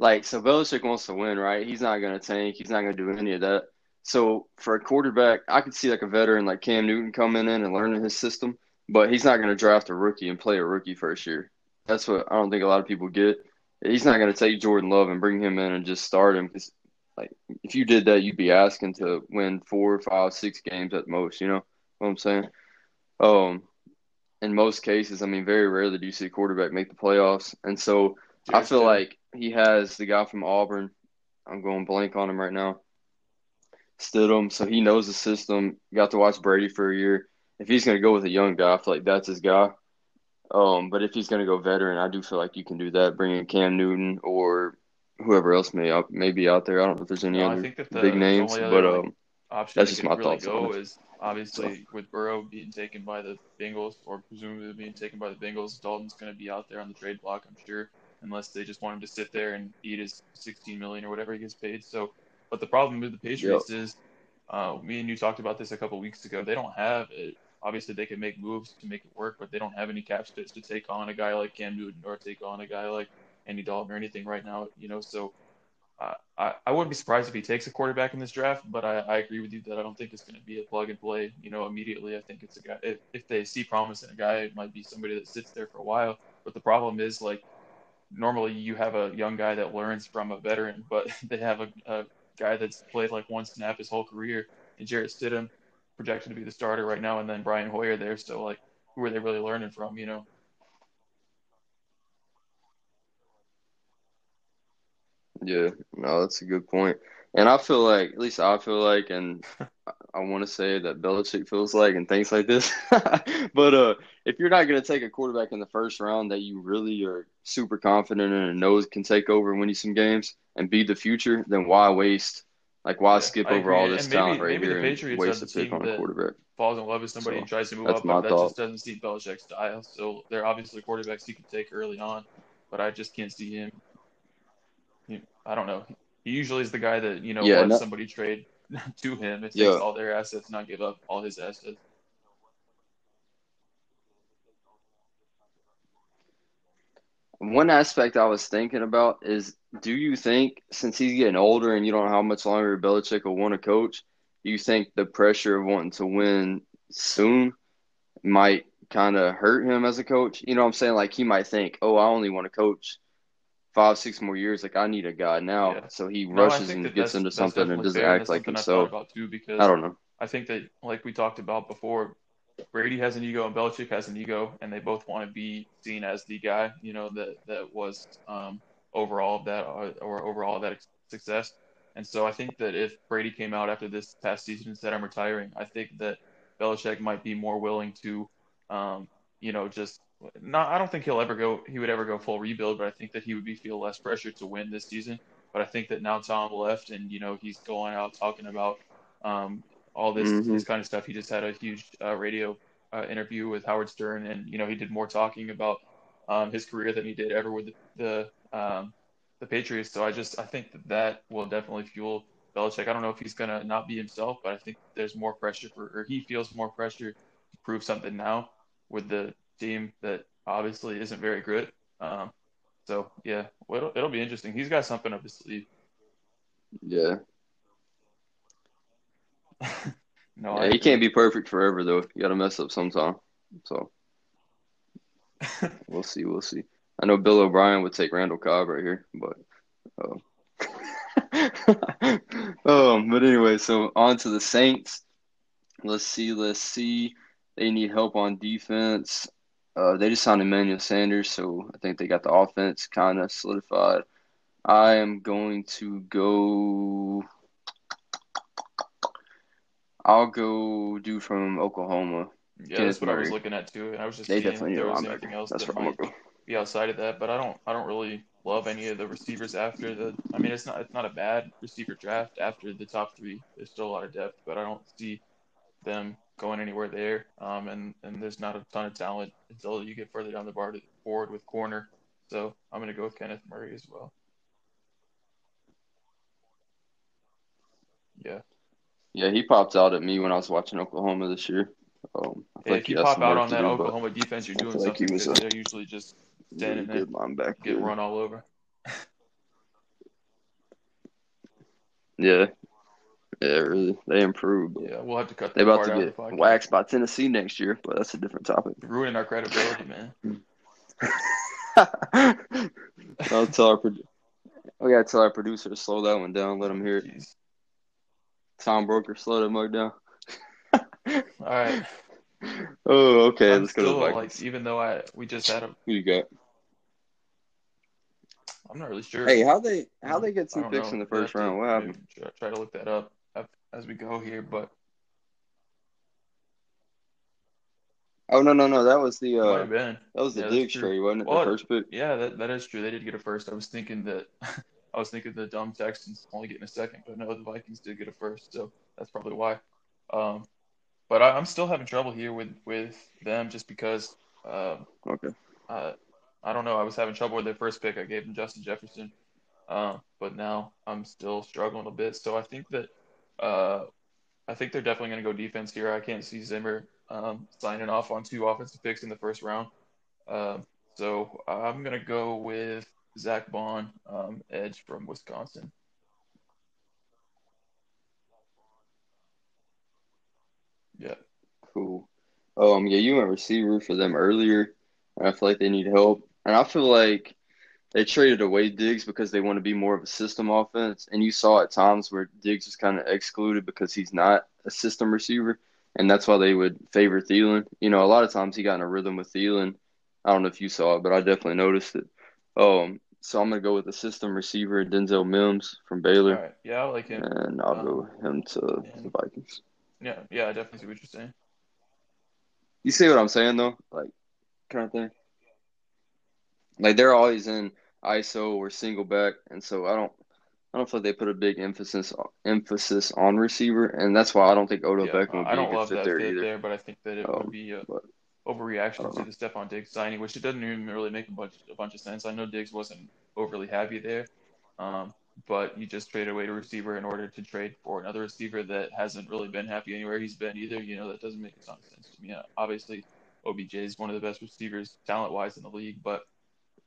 Like, so Belichick wants to win, right? He's not going to tank. He's not going to do any of that. So, for a quarterback, I could see, like, a veteran like Cam Newton coming in and learning his system, but he's not going to draft a rookie and play a rookie first year. That's what I don't think a lot of people get. He's not going to take Jordan Love and bring him in and just start him. Cause, like, if you did that, you'd be asking to win 4, 5, 6 games at most, you know what I'm saying? In most cases, I mean, very rarely do you see a quarterback make the playoffs. And so, I feel like he has the guy from Auburn. I'm going blank on him right now. Stidham. So he knows the system. Got to watch Brady for a year. If he's going to go with a young guy, I feel like that's his guy. But if he's going to go veteran, I do feel like you can do that. Bring in Cam Newton or whoever else may be out there. I don't know if there's any other big names. But that's just my thoughts on it. Obviously, with Burrow being taken by the Bengals, or presumably being taken by the Bengals, Dalton's going to be out there on the trade block, I'm sure. Unless they just want him to sit there and eat his $16 million or whatever he gets paid. So, but the problem with the Patriots is, me and you talked about this a couple weeks ago. They don't have it. Obviously, they can make moves to make it work, but they don't have any cap space to take on a guy like Cam Newton or take on a guy like Andy Dalton or anything right now. You know, so I wouldn't be surprised if he takes a quarterback in this draft. But I agree with you that I don't think it's going to be a plug and play. You know, immediately. I think it's a guy. If they see promise in a guy, it might be somebody that sits there for a while. But the problem is like. Normally you have a young guy that learns from a veteran, but they have a guy that's played like one snap his whole career, and Jarrett Stidham projected to be the starter right now, and then Brian Hoyer there. So, like, who are they really learning from, you know? Yeah, no, that's a good point. And I feel like, at least I feel like, and I want to say that Belichick feels like and things like this. But if you're not going to take a quarterback in the first round that you really are super confident in and knows can take over and win you some games and be the future, then why waste? Like, why skip over all this talent right here and waste a pick on a quarterback? Falls in love with somebody and tries to move up, but that just doesn't suit Belichick's style. So there are obviously quarterbacks you can take early on, but I just can't see him. I don't know. He usually is the guy that, you know, lets somebody trade to him and takes all their assets, not give up all his assets. One aspect I was thinking about is, do you think, since he's getting older and you don't know how much longer Belichick will want to coach, do you think the pressure of wanting to win soon might kind of hurt him as a coach? You know what I'm saying? Like, he might think, oh, I only want to coach 5, 6 more years. Like, I need a guy now. Yeah. So he rushes and gets into something and doesn't act like himself. I don't know. I think that, like we talked about before, Brady has an ego and Belichick has an ego, and they both want to be seen as the guy, you know, that was overall of that success. And so I think that if Brady came out after this past season and said, I'm retiring, I think that Belichick might be more willing to, you know, just – I don't think he would ever go full rebuild, but I think that he would feel less pressure to win this season. But I think that now Tom left, and you know he's going out talking about all this kind of stuff. He just had a huge radio interview with Howard Stern, and you know he did more talking about his career than he did ever with the Patriots. So I think that will definitely fuel Belichick. I don't know if he's gonna not be himself, but I think there's more pressure or he feels more pressure to prove something now with the team that obviously isn't very good. So, yeah, well, it'll be interesting. He's got something up his sleeve. Yeah. No, yeah, he can't be perfect forever, though. You got to mess up sometime. So, we'll see. We'll see. I know Bill O'Brien would take Randall Cobb right here, but but anyway, so on to the Saints. Let's see. They need help on defense. They just signed Emmanuel Sanders, so I think they got the offense kind of solidified. I am going to go – I'll go do from Oklahoma. Yeah, that's what Murray. I was looking at too. I was just seeing if there was anything else that's that might be outside of that, but I don't really love any of the receivers after the – I mean, it's not a bad receiver draft after the top three. There's still a lot of depth, but I don't see them going anywhere there. And there's not a ton of talent until you get further down the board with corner. So I'm going to go with Kenneth Murray as well. Yeah, he popped out at me when I was watching Oklahoma this year. If you pop out on that Oklahoma defense, you're doing something. They're usually just standing there, get run all over. Yeah, really, they improved. Yeah, we'll have to cut that part out. They're about to get waxed by Tennessee next year, but that's a different topic. Ruining our credibility, man. I'll tell our we gotta tell our producer to slow that one down. Let him hear it. Tom Broker, slow that mug down. All right. Oh, okay. Let's go to the Vikings. Like, even though we just had him. Who you got? I'm not really sure. Hey, how they get some picks in the first round? What happened? Try to look that up as we go here, but oh no, that was the that was the Diggs trade, wasn't it? Well, the first pick. Yeah, that is true. They did get a first. I was thinking the dumb Texans only getting a second, but no, the Vikings did get a first, so that's probably why. But I'm still having trouble here with them just because. I don't know. I was having trouble with their first pick. I gave them Justin Jefferson, but now I'm still struggling a bit. So I think that they're definitely going to go defense here. I can't see Zimmer signing off on two offensive picks in the first round. So I'm going to go with Zach Bond, edge from Wisconsin. Yeah. Cool. You went receiver for them earlier, and I feel like they need help. And I feel like they traded away Diggs because they want to be more of a system offense. And you saw at times where Diggs was kind of excluded because he's not a system receiver. And that's why they would favor Thielen. You know, a lot of times he got in a rhythm with Thielen. I don't know if you saw it, but I definitely noticed it. So I'm going to go with the system receiver, Denzel Mims from Baylor. All right. Yeah, I like him. And I'll go with him to the Vikings. Yeah, I definitely see what you're saying. You see what I'm saying, though? Like, kind of thing. Like, they're always in ISO or single back, and so I don't feel like they put a big emphasis on receiver, and that's why I don't think Odell Beckham would be a good fit there either. I don't love that fit there, but I think that it would be an overreaction to the Stephon Diggs signing, which it doesn't even really make a bunch of sense. I know Diggs wasn't overly happy there, but you just trade away a receiver in order to trade for another receiver that hasn't really been happy anywhere he's been either. You know, that doesn't make a ton of sense to me. Obviously, OBJ is one of the best receivers talent-wise in the league, but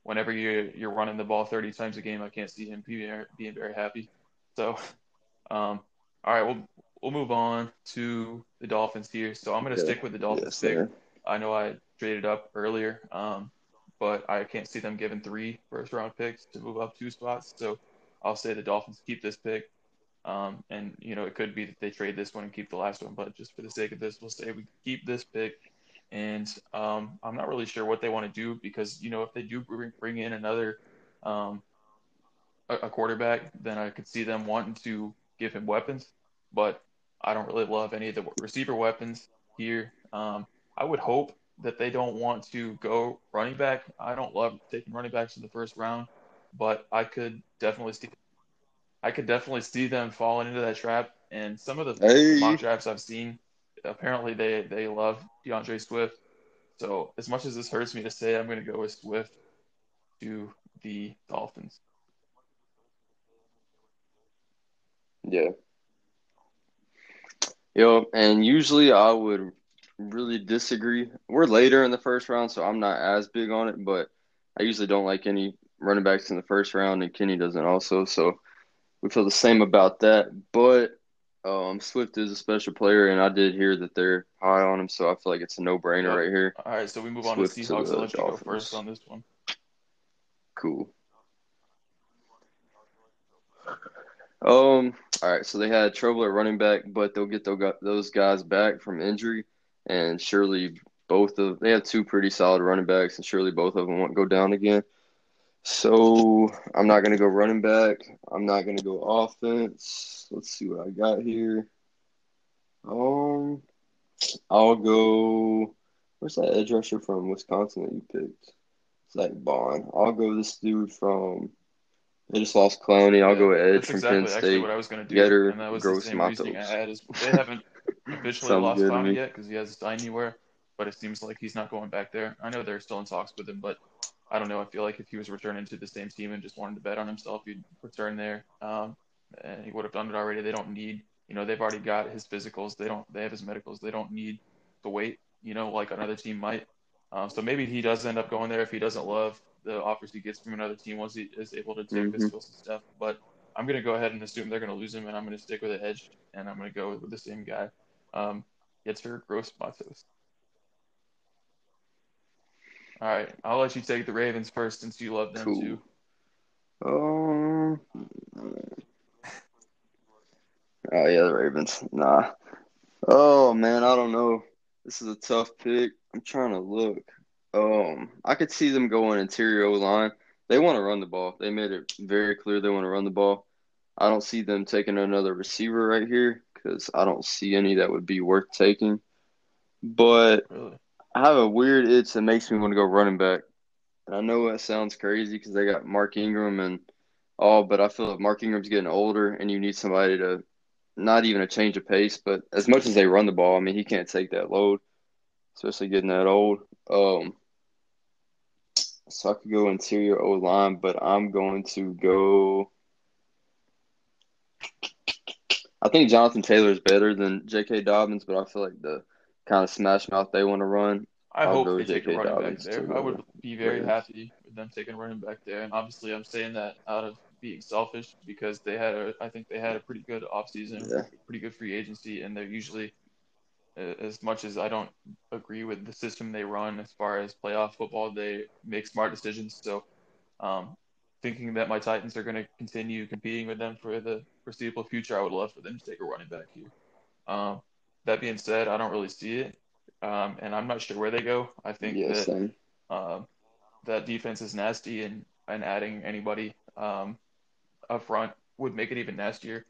whenever you're running the ball 30 times a game, I can't see him being very happy. So, all right, we'll move on to the Dolphins here. So I'm going to stick with the Dolphins there. I know I traded up earlier, but I can't see them giving 3 first-round picks to move up 2 spots. So I'll say the Dolphins keep this pick. And, you know, it could be that they trade this one and keep the last one, but just for the sake of this, we'll say we keep this pick. And I'm not really sure what they want to do because, you know, if they do bring in another a quarterback, then I could see them wanting to give him weapons. But I don't really love any of the receiver weapons here. I would hope that they don't want to go running back. I don't love taking running backs in the first round, but I could definitely see them falling into that trap. And some of the mock drafts I've seen, apparently they love DeAndre Swift. So as much as this hurts me to say, I'm going to go with Swift to the Dolphins. Yeah. And usually I would really disagree. We're later in the first round, so I'm not as big on it, but I usually don't like any running backs in the first round, and Kenny doesn't also. So we feel the same about that. But Swift is a special player, and I did hear that they're high on him, so I feel like it's a no-brainer right here. All right, so we move on to Seahawks. I'll let you go first on this one. Cool. All right, so they had trouble at running back, but they'll get those guys back from injury, and surely they have two pretty solid running backs, and surely both of them won't go down again. So I'm not going to go running back. I'm not going to go offense. Let's see what I got here. I'll go – where's that edge rusher from Wisconsin that you picked? Zach Bond. I'll go this dude from – they just lost Clowney. I'll go edge from Penn State. Actually what I was going to do. Getter, and that was Gross, the same reasoning I had. Is they haven't officially lost Clowney yet because he hasn't signed anywhere, but it seems like he's not going back there. I know they're still in talks with him, but I don't know. I feel like if he was returning to the same team and just wanted to bet on himself, he'd return there, and he would have done it already. They don't need – they've already got his physicals. They have his medicals. They don't need to wait, like another team might. So maybe he does end up going there if he doesn't love – the offers he gets from another team once he is able to take his skills and stuff. But I'm going to go ahead and assume they're going to lose him, and I'm going to stick with the edge, and I'm going to go with the same guy. Yetter Gross-Matos. All right, I'll let you take the Ravens first since you love them too. Oh, yeah, the Ravens. Nah. Oh, man, I don't know. This is a tough pick. I'm trying to look. I could see them going interior O-line. They want to run the ball. They made it very clear they want to run the ball. I don't see them taking another receiver right here because I don't see any that would be worth taking. But really? I have a weird itch that makes me want to go running back. And I know that sounds crazy because they got Mark Ingram and all, but I feel like Mark Ingram's getting older and you need somebody to not even a change of pace, but as much as they run the ball, I mean, he can't take that load, especially getting that old. So I could go interior O-line, but I'm going to go – I think Jonathan Taylor is better than J.K. Dobbins, but I feel like the kind of smash mouth they want to run. I'll hope they take a running back there. I would be very happy with them taking running back there. And obviously I'm saying that out of being selfish because they had I think they had a pretty good offseason, pretty good free agency, and they're usually – as much as I don't agree with the system they run as far as playoff football, they make smart decisions. So thinking that my Titans are going to continue competing with them for the foreseeable future, I would love for them to take a running back here. That being said, I don't really see it, and I'm not sure where they go. I think that defense is nasty, and adding anybody up front would make it even nastier.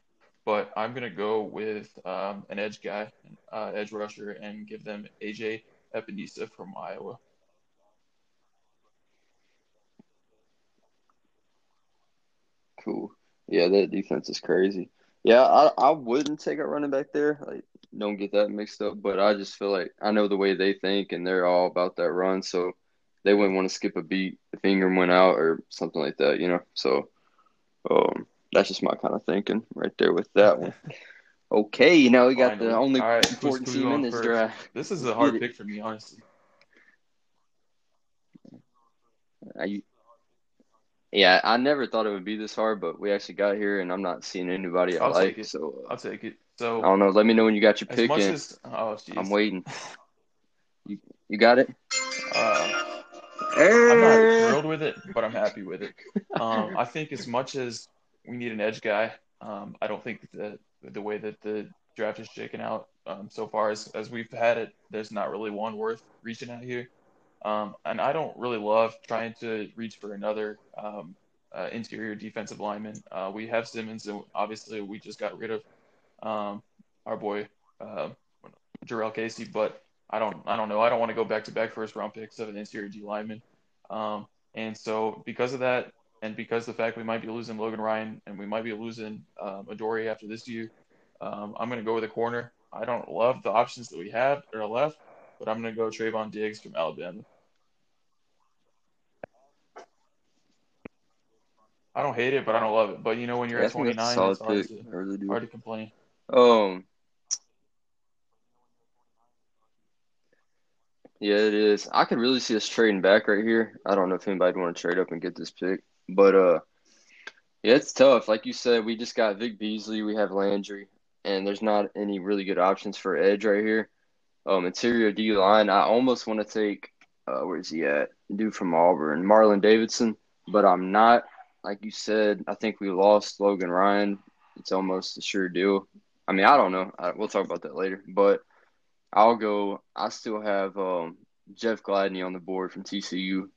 But I'm going to go with an edge guy, edge rusher, and give them A.J. Epinesa from Iowa. Cool. Yeah, that defense is crazy. Yeah, I wouldn't take a running back there. Like, don't get that mixed up. But I just feel like I know the way they think, and they're all about that run. So they wouldn't want to skip a beat if Ingram went out or something like that, So that's just my kind of thinking right there with that one. Okay, we got the only important team in this draft. This is a hard pick for me, honestly. I never thought it would be this hard, but we actually got here, and I'm not seeing anybody I like. I'll take it. So I don't know. Let me know when you got your pick in. I'm waiting. You got it? I'm not thrilled with it, but I'm happy with it. I think as much as we need an edge guy, I don't think that the way that the draft is shaken out so far as we've had it, there's not really one worth reaching out here. And I don't really love trying to reach for another interior defensive lineman. We have Simmons, and obviously we just got rid of our boy Jarrell Casey, but I don't know. I don't want to go back-to-back first-round picks of an interior D lineman. And so because of that, and because of the fact we might be losing Logan Ryan and we might be losing Adoree after this year, I'm going to go with a corner. I don't love the options that we have that are left, but I'm going to go Trayvon Diggs from Alabama. I don't hate it, but I don't love it. But, when you're at 29, it's hard to complain. Yeah, it is. I could really see us trading back right here. I don't know if anybody would want to trade up and get this pick. But yeah, it's tough. Like you said, we just got Vic Beasley, we have Landry, and there's not any really good options for edge right here. Interior D line, I almost want to take where's he at? Dude from Auburn, Marlon Davidson, but I'm not. Like you said, I think we lost Logan Ryan. It's almost a sure deal. I mean, I don't know. We'll talk about that later. But I'll go. I still have Jeff Gladney on the board from TCU,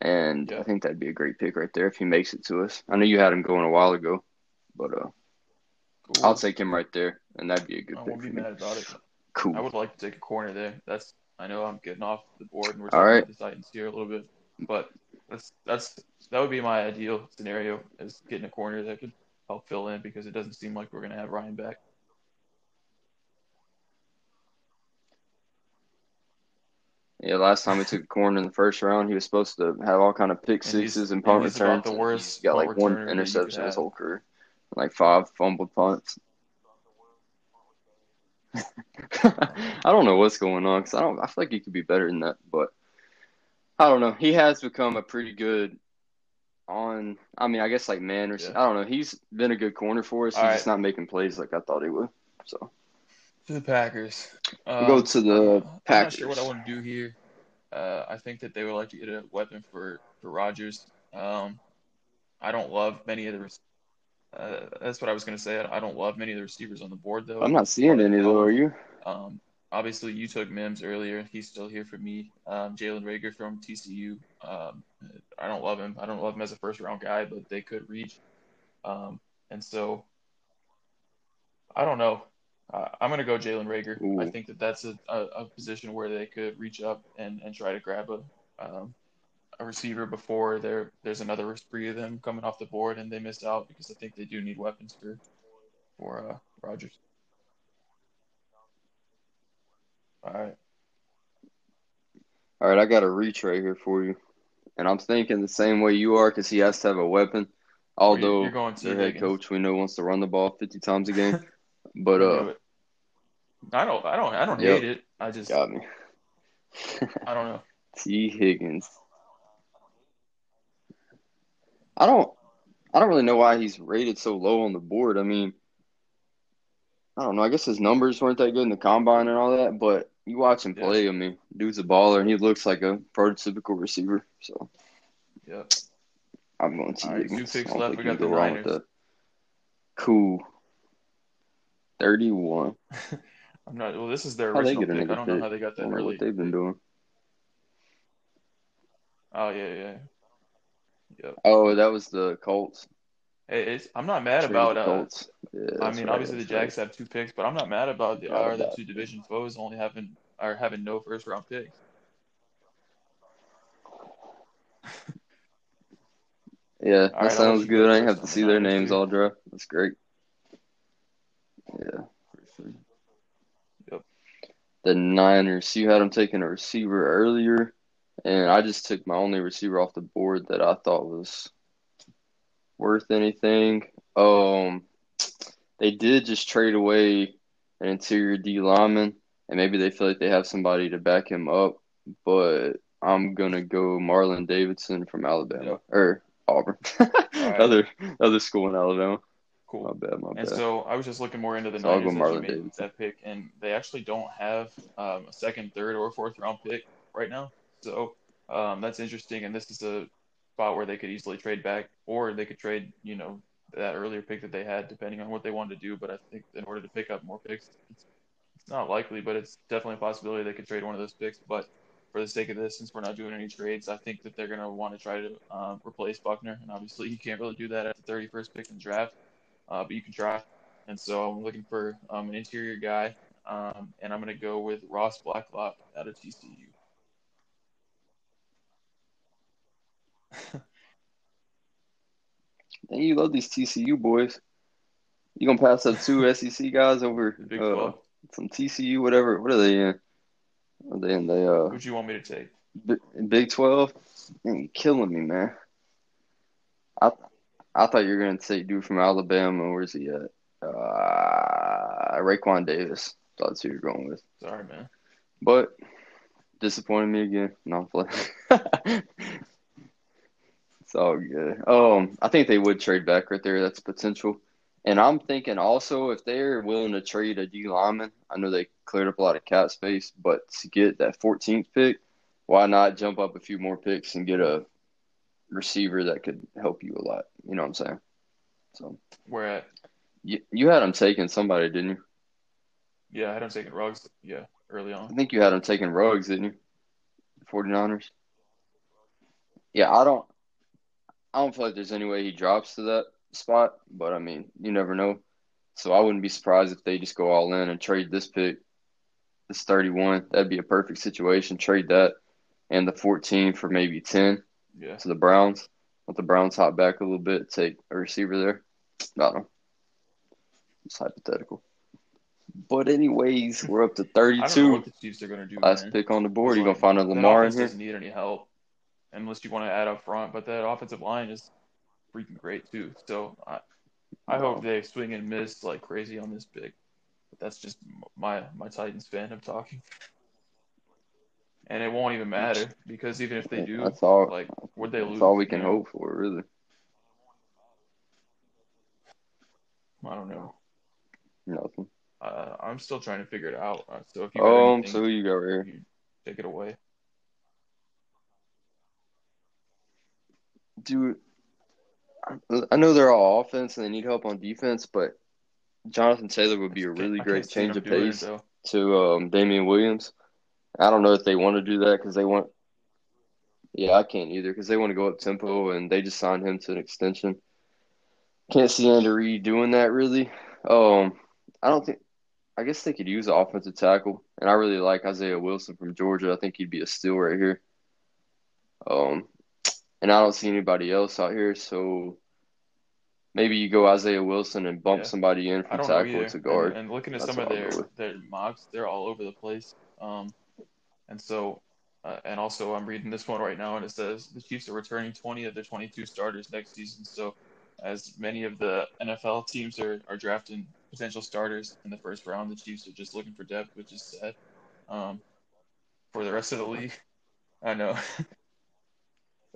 and yeah. I think that'd be a great pick right there if he makes it to us. I know you had him going a while ago, but cool. I'll take him right there, and that'd be a good pick. I won't be mad about it. Cool. I would like to take a corner there. I know I'm getting off the board, and we're talking about the Titans here a little bit, but that would be my ideal scenario, is getting a corner that could help fill in, because it doesn't seem like we're going to have Ryan back. Yeah, last time we took a corner in the first round, he was supposed to have all kind of pick sixes and punt returns. The worst he got like one interception his whole career, like 5 fumbled punts. I don't know what's going on, because I feel like he could be better than that, but I don't know. He has become a pretty good man. Yeah. I don't know. He's been a good corner for us. He's just not making plays like I thought he would. So to the Packers. We'll go to the Packers. I'm not sure what I want to do here. I think that they would like to get a weapon for Rodgers. I don't love many of the receivers. That's what I was going to say. I don't love many of the receivers on the board, though. I'm not seeing any, though, are you? Obviously, you took Mims earlier. He's still here for me. Jalen Reagor from TCU. I don't love him. I don't love him as a first-round guy, but they could reach. And so, I don't know. I'm going to go Jalen Reagor. Ooh. I think that's a position where they could reach up and try to grab a receiver before there's another spree of them coming off the board and they missed out, because I think they do need weapons for Rodgers. All right, I got a reach right here for you. And I'm thinking the same way you are, because he has to have a weapon. Although their head coach, we know, wants to run the ball 50 times a game. But I don't hate it. I just got me. I don't know. T. Higgins. I don't really know why he's rated so low on the board. I mean, I don't know. I guess his numbers weren't that good in the combine and all that, but you watch him play. Yeah. I mean, dude's a baller, and he looks like a prototypical receiver. So, yeah, I'm going to Higgins. Right, 2 picks left. We got the Niners. Cool. 31. I'm not. Well, this is their original pick. I don't know how they got that early. I don't know what they've been doing. Oh, yeah. Yep. Oh, that was the Colts. Hey, I'm not mad about Colts. Yeah, obviously the Jags have 2 picks, but I'm not mad about the 2 division foes only having no first round picks. Yeah, that sounds good. I didn't have to see their names all draft. That's great. Yeah. Yep. The Niners. You had them taking a receiver earlier. And I just took my only receiver off the board that I thought was worth anything. They did just trade away an interior D lineman, and maybe they feel like they have somebody to back him up. But I'm going to go Marlon Davidson from Alabama, or Auburn, other school in Alabama. Cool. My bad. And so I was just looking more into the Niners with that pick, and they actually don't have a second, third, or fourth round pick right now. So that's interesting, and this is a spot where they could easily trade back, or they could trade, that earlier pick that they had, depending on what they wanted to do. But I think in order to pick up more picks, it's not likely, but it's definitely a possibility they could trade one of those picks. But for the sake of this, since we're not doing any trades, I think that they're going to want to try to replace Buckner, and obviously you can't really do that at the 31st pick in the draft, but you can try. And so I'm looking for an interior guy, and I'm going to go with Ross Blacklock out of TCU. Dang, you love these TCU boys. You gonna pass up 2 SEC guys over some TCU? Whatever. What are they in? Are they in the? Who'd you want me to take? Big 12. You're killing me, man. I thought you were gonna take dude from Alabama. Where's he at? Raekwon Davis. That's who you're going with. Sorry, man. But disappointed me again. No, I'm playing. It's all good. I think they would trade back right there. That's potential. And I'm thinking also if they're willing to trade a D lineman, I know they cleared up a lot of cap space, but to get that 14th pick, why not jump up a few more picks and get a receiver that could help you a lot? You know what I'm saying? So where at? You had them taking somebody, didn't you? Yeah, I had them taking Ruggs, yeah, early on. I think you had them taking Ruggs, didn't you? The 49ers? Yeah, I don't feel like there's any way he drops to that spot, but, I mean, you never know. So I wouldn't be surprised if they just go all in and trade this pick, this 31. That'd be a perfect situation. Trade that and the 14 for maybe 10 to the Browns. Let the Browns hop back a little bit, take a receiver there. I don't know. It's hypothetical. But anyways, we're up to 32. I don't know what the Chiefs are going to do. Last pick on the board. You're going to find a Lamar in here. Doesn't need any help unless you want to add up front. But that offensive line is freaking great, too. So I hope they swing and miss like crazy on this pick. But that's just my Titans fan of talking. And it won't even matter because even if they do, that's all, like, would they lose? That's all we can hope for, really. I don't know. Nothing. I'm still trying to figure it out. So if you so you go right here. Take it away. Dude, I know they're all offense and they need help on defense, but Jonathan Taylor would be a really great change of pace to Damian Williams. I don't know if they want to do that because they want – yeah, I can't either because they want to go up tempo and they just signed him to an extension. Can't see Andy Reid doing that really. I don't think – I guess they could use an offensive tackle, and I really like Isaiah Wilson from Georgia. I think he'd be a steal right here. And I don't see anybody else out here, so maybe you go Isaiah Wilson and bump somebody in from tackle to guard. And looking at that's some of their mocks, they're all over the place. And so and also I'm reading this one right now, and it says the Chiefs are returning 20 of their 22 starters next season, so as many of the NFL teams are drafting potential starters in the first round, the Chiefs are just looking for depth, which is sad for the rest of the league. I know.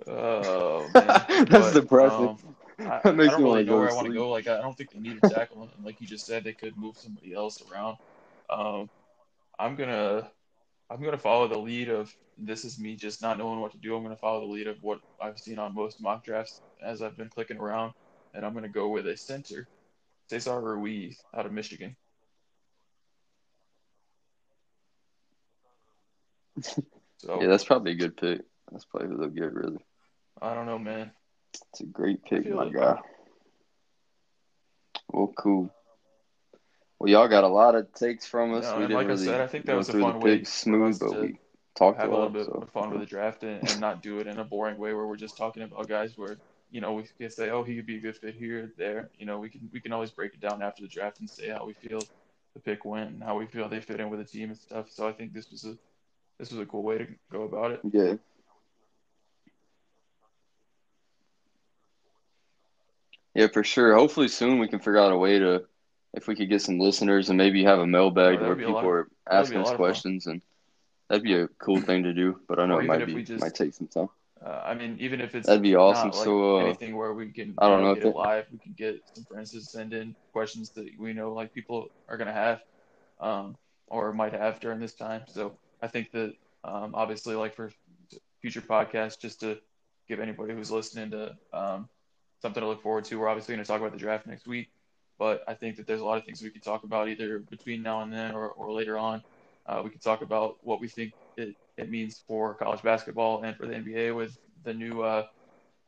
Oh, man. That's depressing. I don't really know where I want to go. Like, I don't think they need a tackle. And like you just said, they could move somebody else around. I'm gonna follow the lead of this is me just not knowing what to do. I'm gonna follow the lead of what I've seen on most mock drafts as I've been clicking around, and I'm gonna go with a center, Cesar Ruiz out of Michigan. So yeah, that's probably a good pick. That's probably who they'll get, really. I don't know, man. It's a great pick, my guy. Well, cool. Well, y'all got a lot of takes from us. Yeah, we didn't like really I said, I think that was a fun way smooth, but we talked have a little bit of fun with the draft and not do it in a boring way where we're just talking about guys where, you know, we can say, oh, he could be a good fit here, there. You know, we can always break it down after the draft and say how we feel the pick went and how we feel they fit in with the team and stuff. So I think this was a cool way to go about it. Yeah. Yeah, for sure. Hopefully soon we can figure out a way to – if we could get some listeners and maybe have a mailbag where people are asking us questions, and that'd be a cool thing to do. But I know it might take some time. I mean, even if it's that'd be awesome. Like so anything where we can, I don't know, get it live, we can get some friends to send in questions that we know like people are gonna have, or might have during this time. So I think that obviously, like for future podcasts, just to give anybody who's listening to something to look forward to. We're obviously gonna talk about the draft next week. But I think that there's a lot of things we could talk about either between now and then or later on. We could talk about what we think it means for college basketball and for the NBA with the new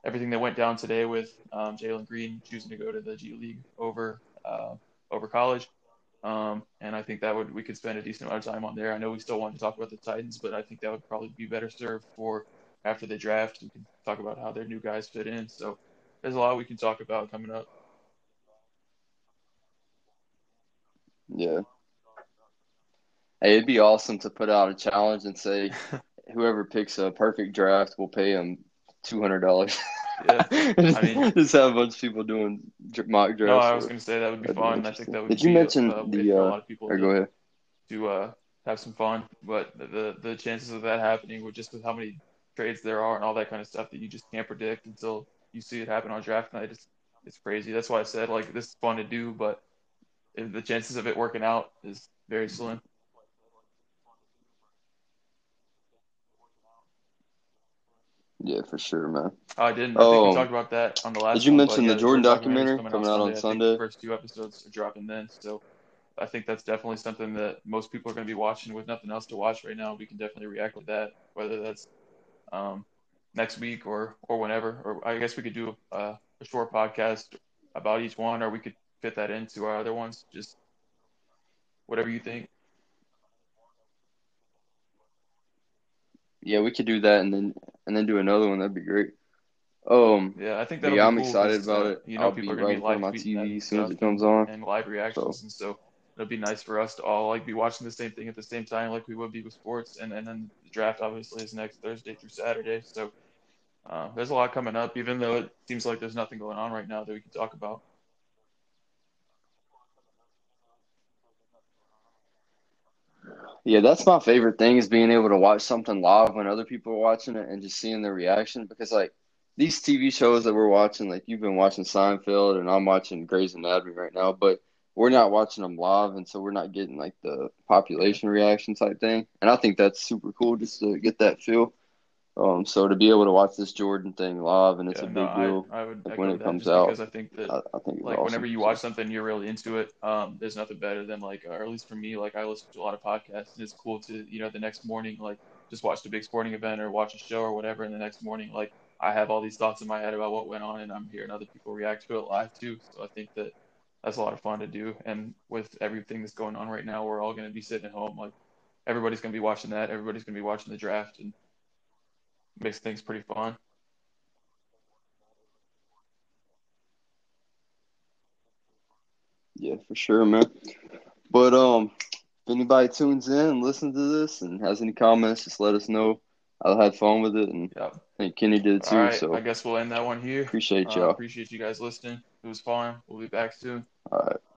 everything that went down today with Jalen Green choosing to go to the G League over college. And I think that we could spend a decent amount of time on there. I know we still want to talk about the Titans, but I think that would probably be better served for after the draft. We can talk about how their new guys fit in. So there's a lot we can talk about coming up. Yeah. Hey, it'd be awesome to put out a challenge and say, whoever picks a perfect draft, we'll pay them $200. Yeah, I mean, just have a bunch of people doing mock drafts. No, I was going to say that would be fun. I think that would. Did you mention a lot of people? Go ahead. To have some fun, but the chances of that happening, with just with how many trades there are and all that kind of stuff that you just can't predict until you see it happen on draft night. It's crazy. That's why I said, like, this is fun to do, but the chances of it working out is very slim. Yeah, for sure, man. Oh, I didn't. I think we talked about that on the last one. Did you mention the Jordan documentary coming out on Sunday? The first two episodes are dropping then, so I think that's definitely something that most people are going to be watching. With nothing else to watch right now, we can definitely react with that, whether that's next week or whenever. Or I guess we could do a short podcast about each one, or we could fit that into our other ones. Just whatever you think. Yeah, we could do that and then do another one. That'd be great. Yeah, I think that'll be cool. I'm excited about it. You know, I'll people be are right on my TV as soon as it comes on. And live reactions. So. And so it'll be nice for us to all like be watching the same thing at the same time like we would be with sports. And then the draft obviously is next Thursday through Saturday. So there's a lot coming up, even though it seems like there's nothing going on right now that we can talk about. Yeah, that's my favorite thing is being able to watch something live when other people are watching it and just seeing their reaction. Because, like, these TV shows that we're watching, like, you've been watching Seinfeld and I'm watching Grey's Anatomy right now, but we're not watching them live, and so we're not getting, like, the population reaction type thing. And I think that's super cool just to get that feel. So to be able to watch this Jordan thing live, and it's a big deal I would like when it comes out. Because I think that, I think like, awesome. Whenever you watch something, you're really into it. There's nothing better than, like, or at least for me, like, I listen to a lot of podcasts, and it's cool to, you know, the next morning, like, just watch the big sporting event or watch a show or whatever, and the next morning, like, I have all these thoughts in my head about what went on, and I'm hearing other people react to it live, too. So I think that that's a lot of fun to do. And with everything that's going on right now, we're all going to be sitting at home. Like, everybody's going to be watching that. Everybody's going to be watching the draft, and makes things pretty fun. Yeah, for sure, man. But if anybody tunes in and listens to this and has any comments, just let us know. I had fun with it, and I think Kenny did too. All right, so I guess we'll end that one here. Appreciate y'all. Appreciate you guys listening. It was fun. We'll be back soon. All right.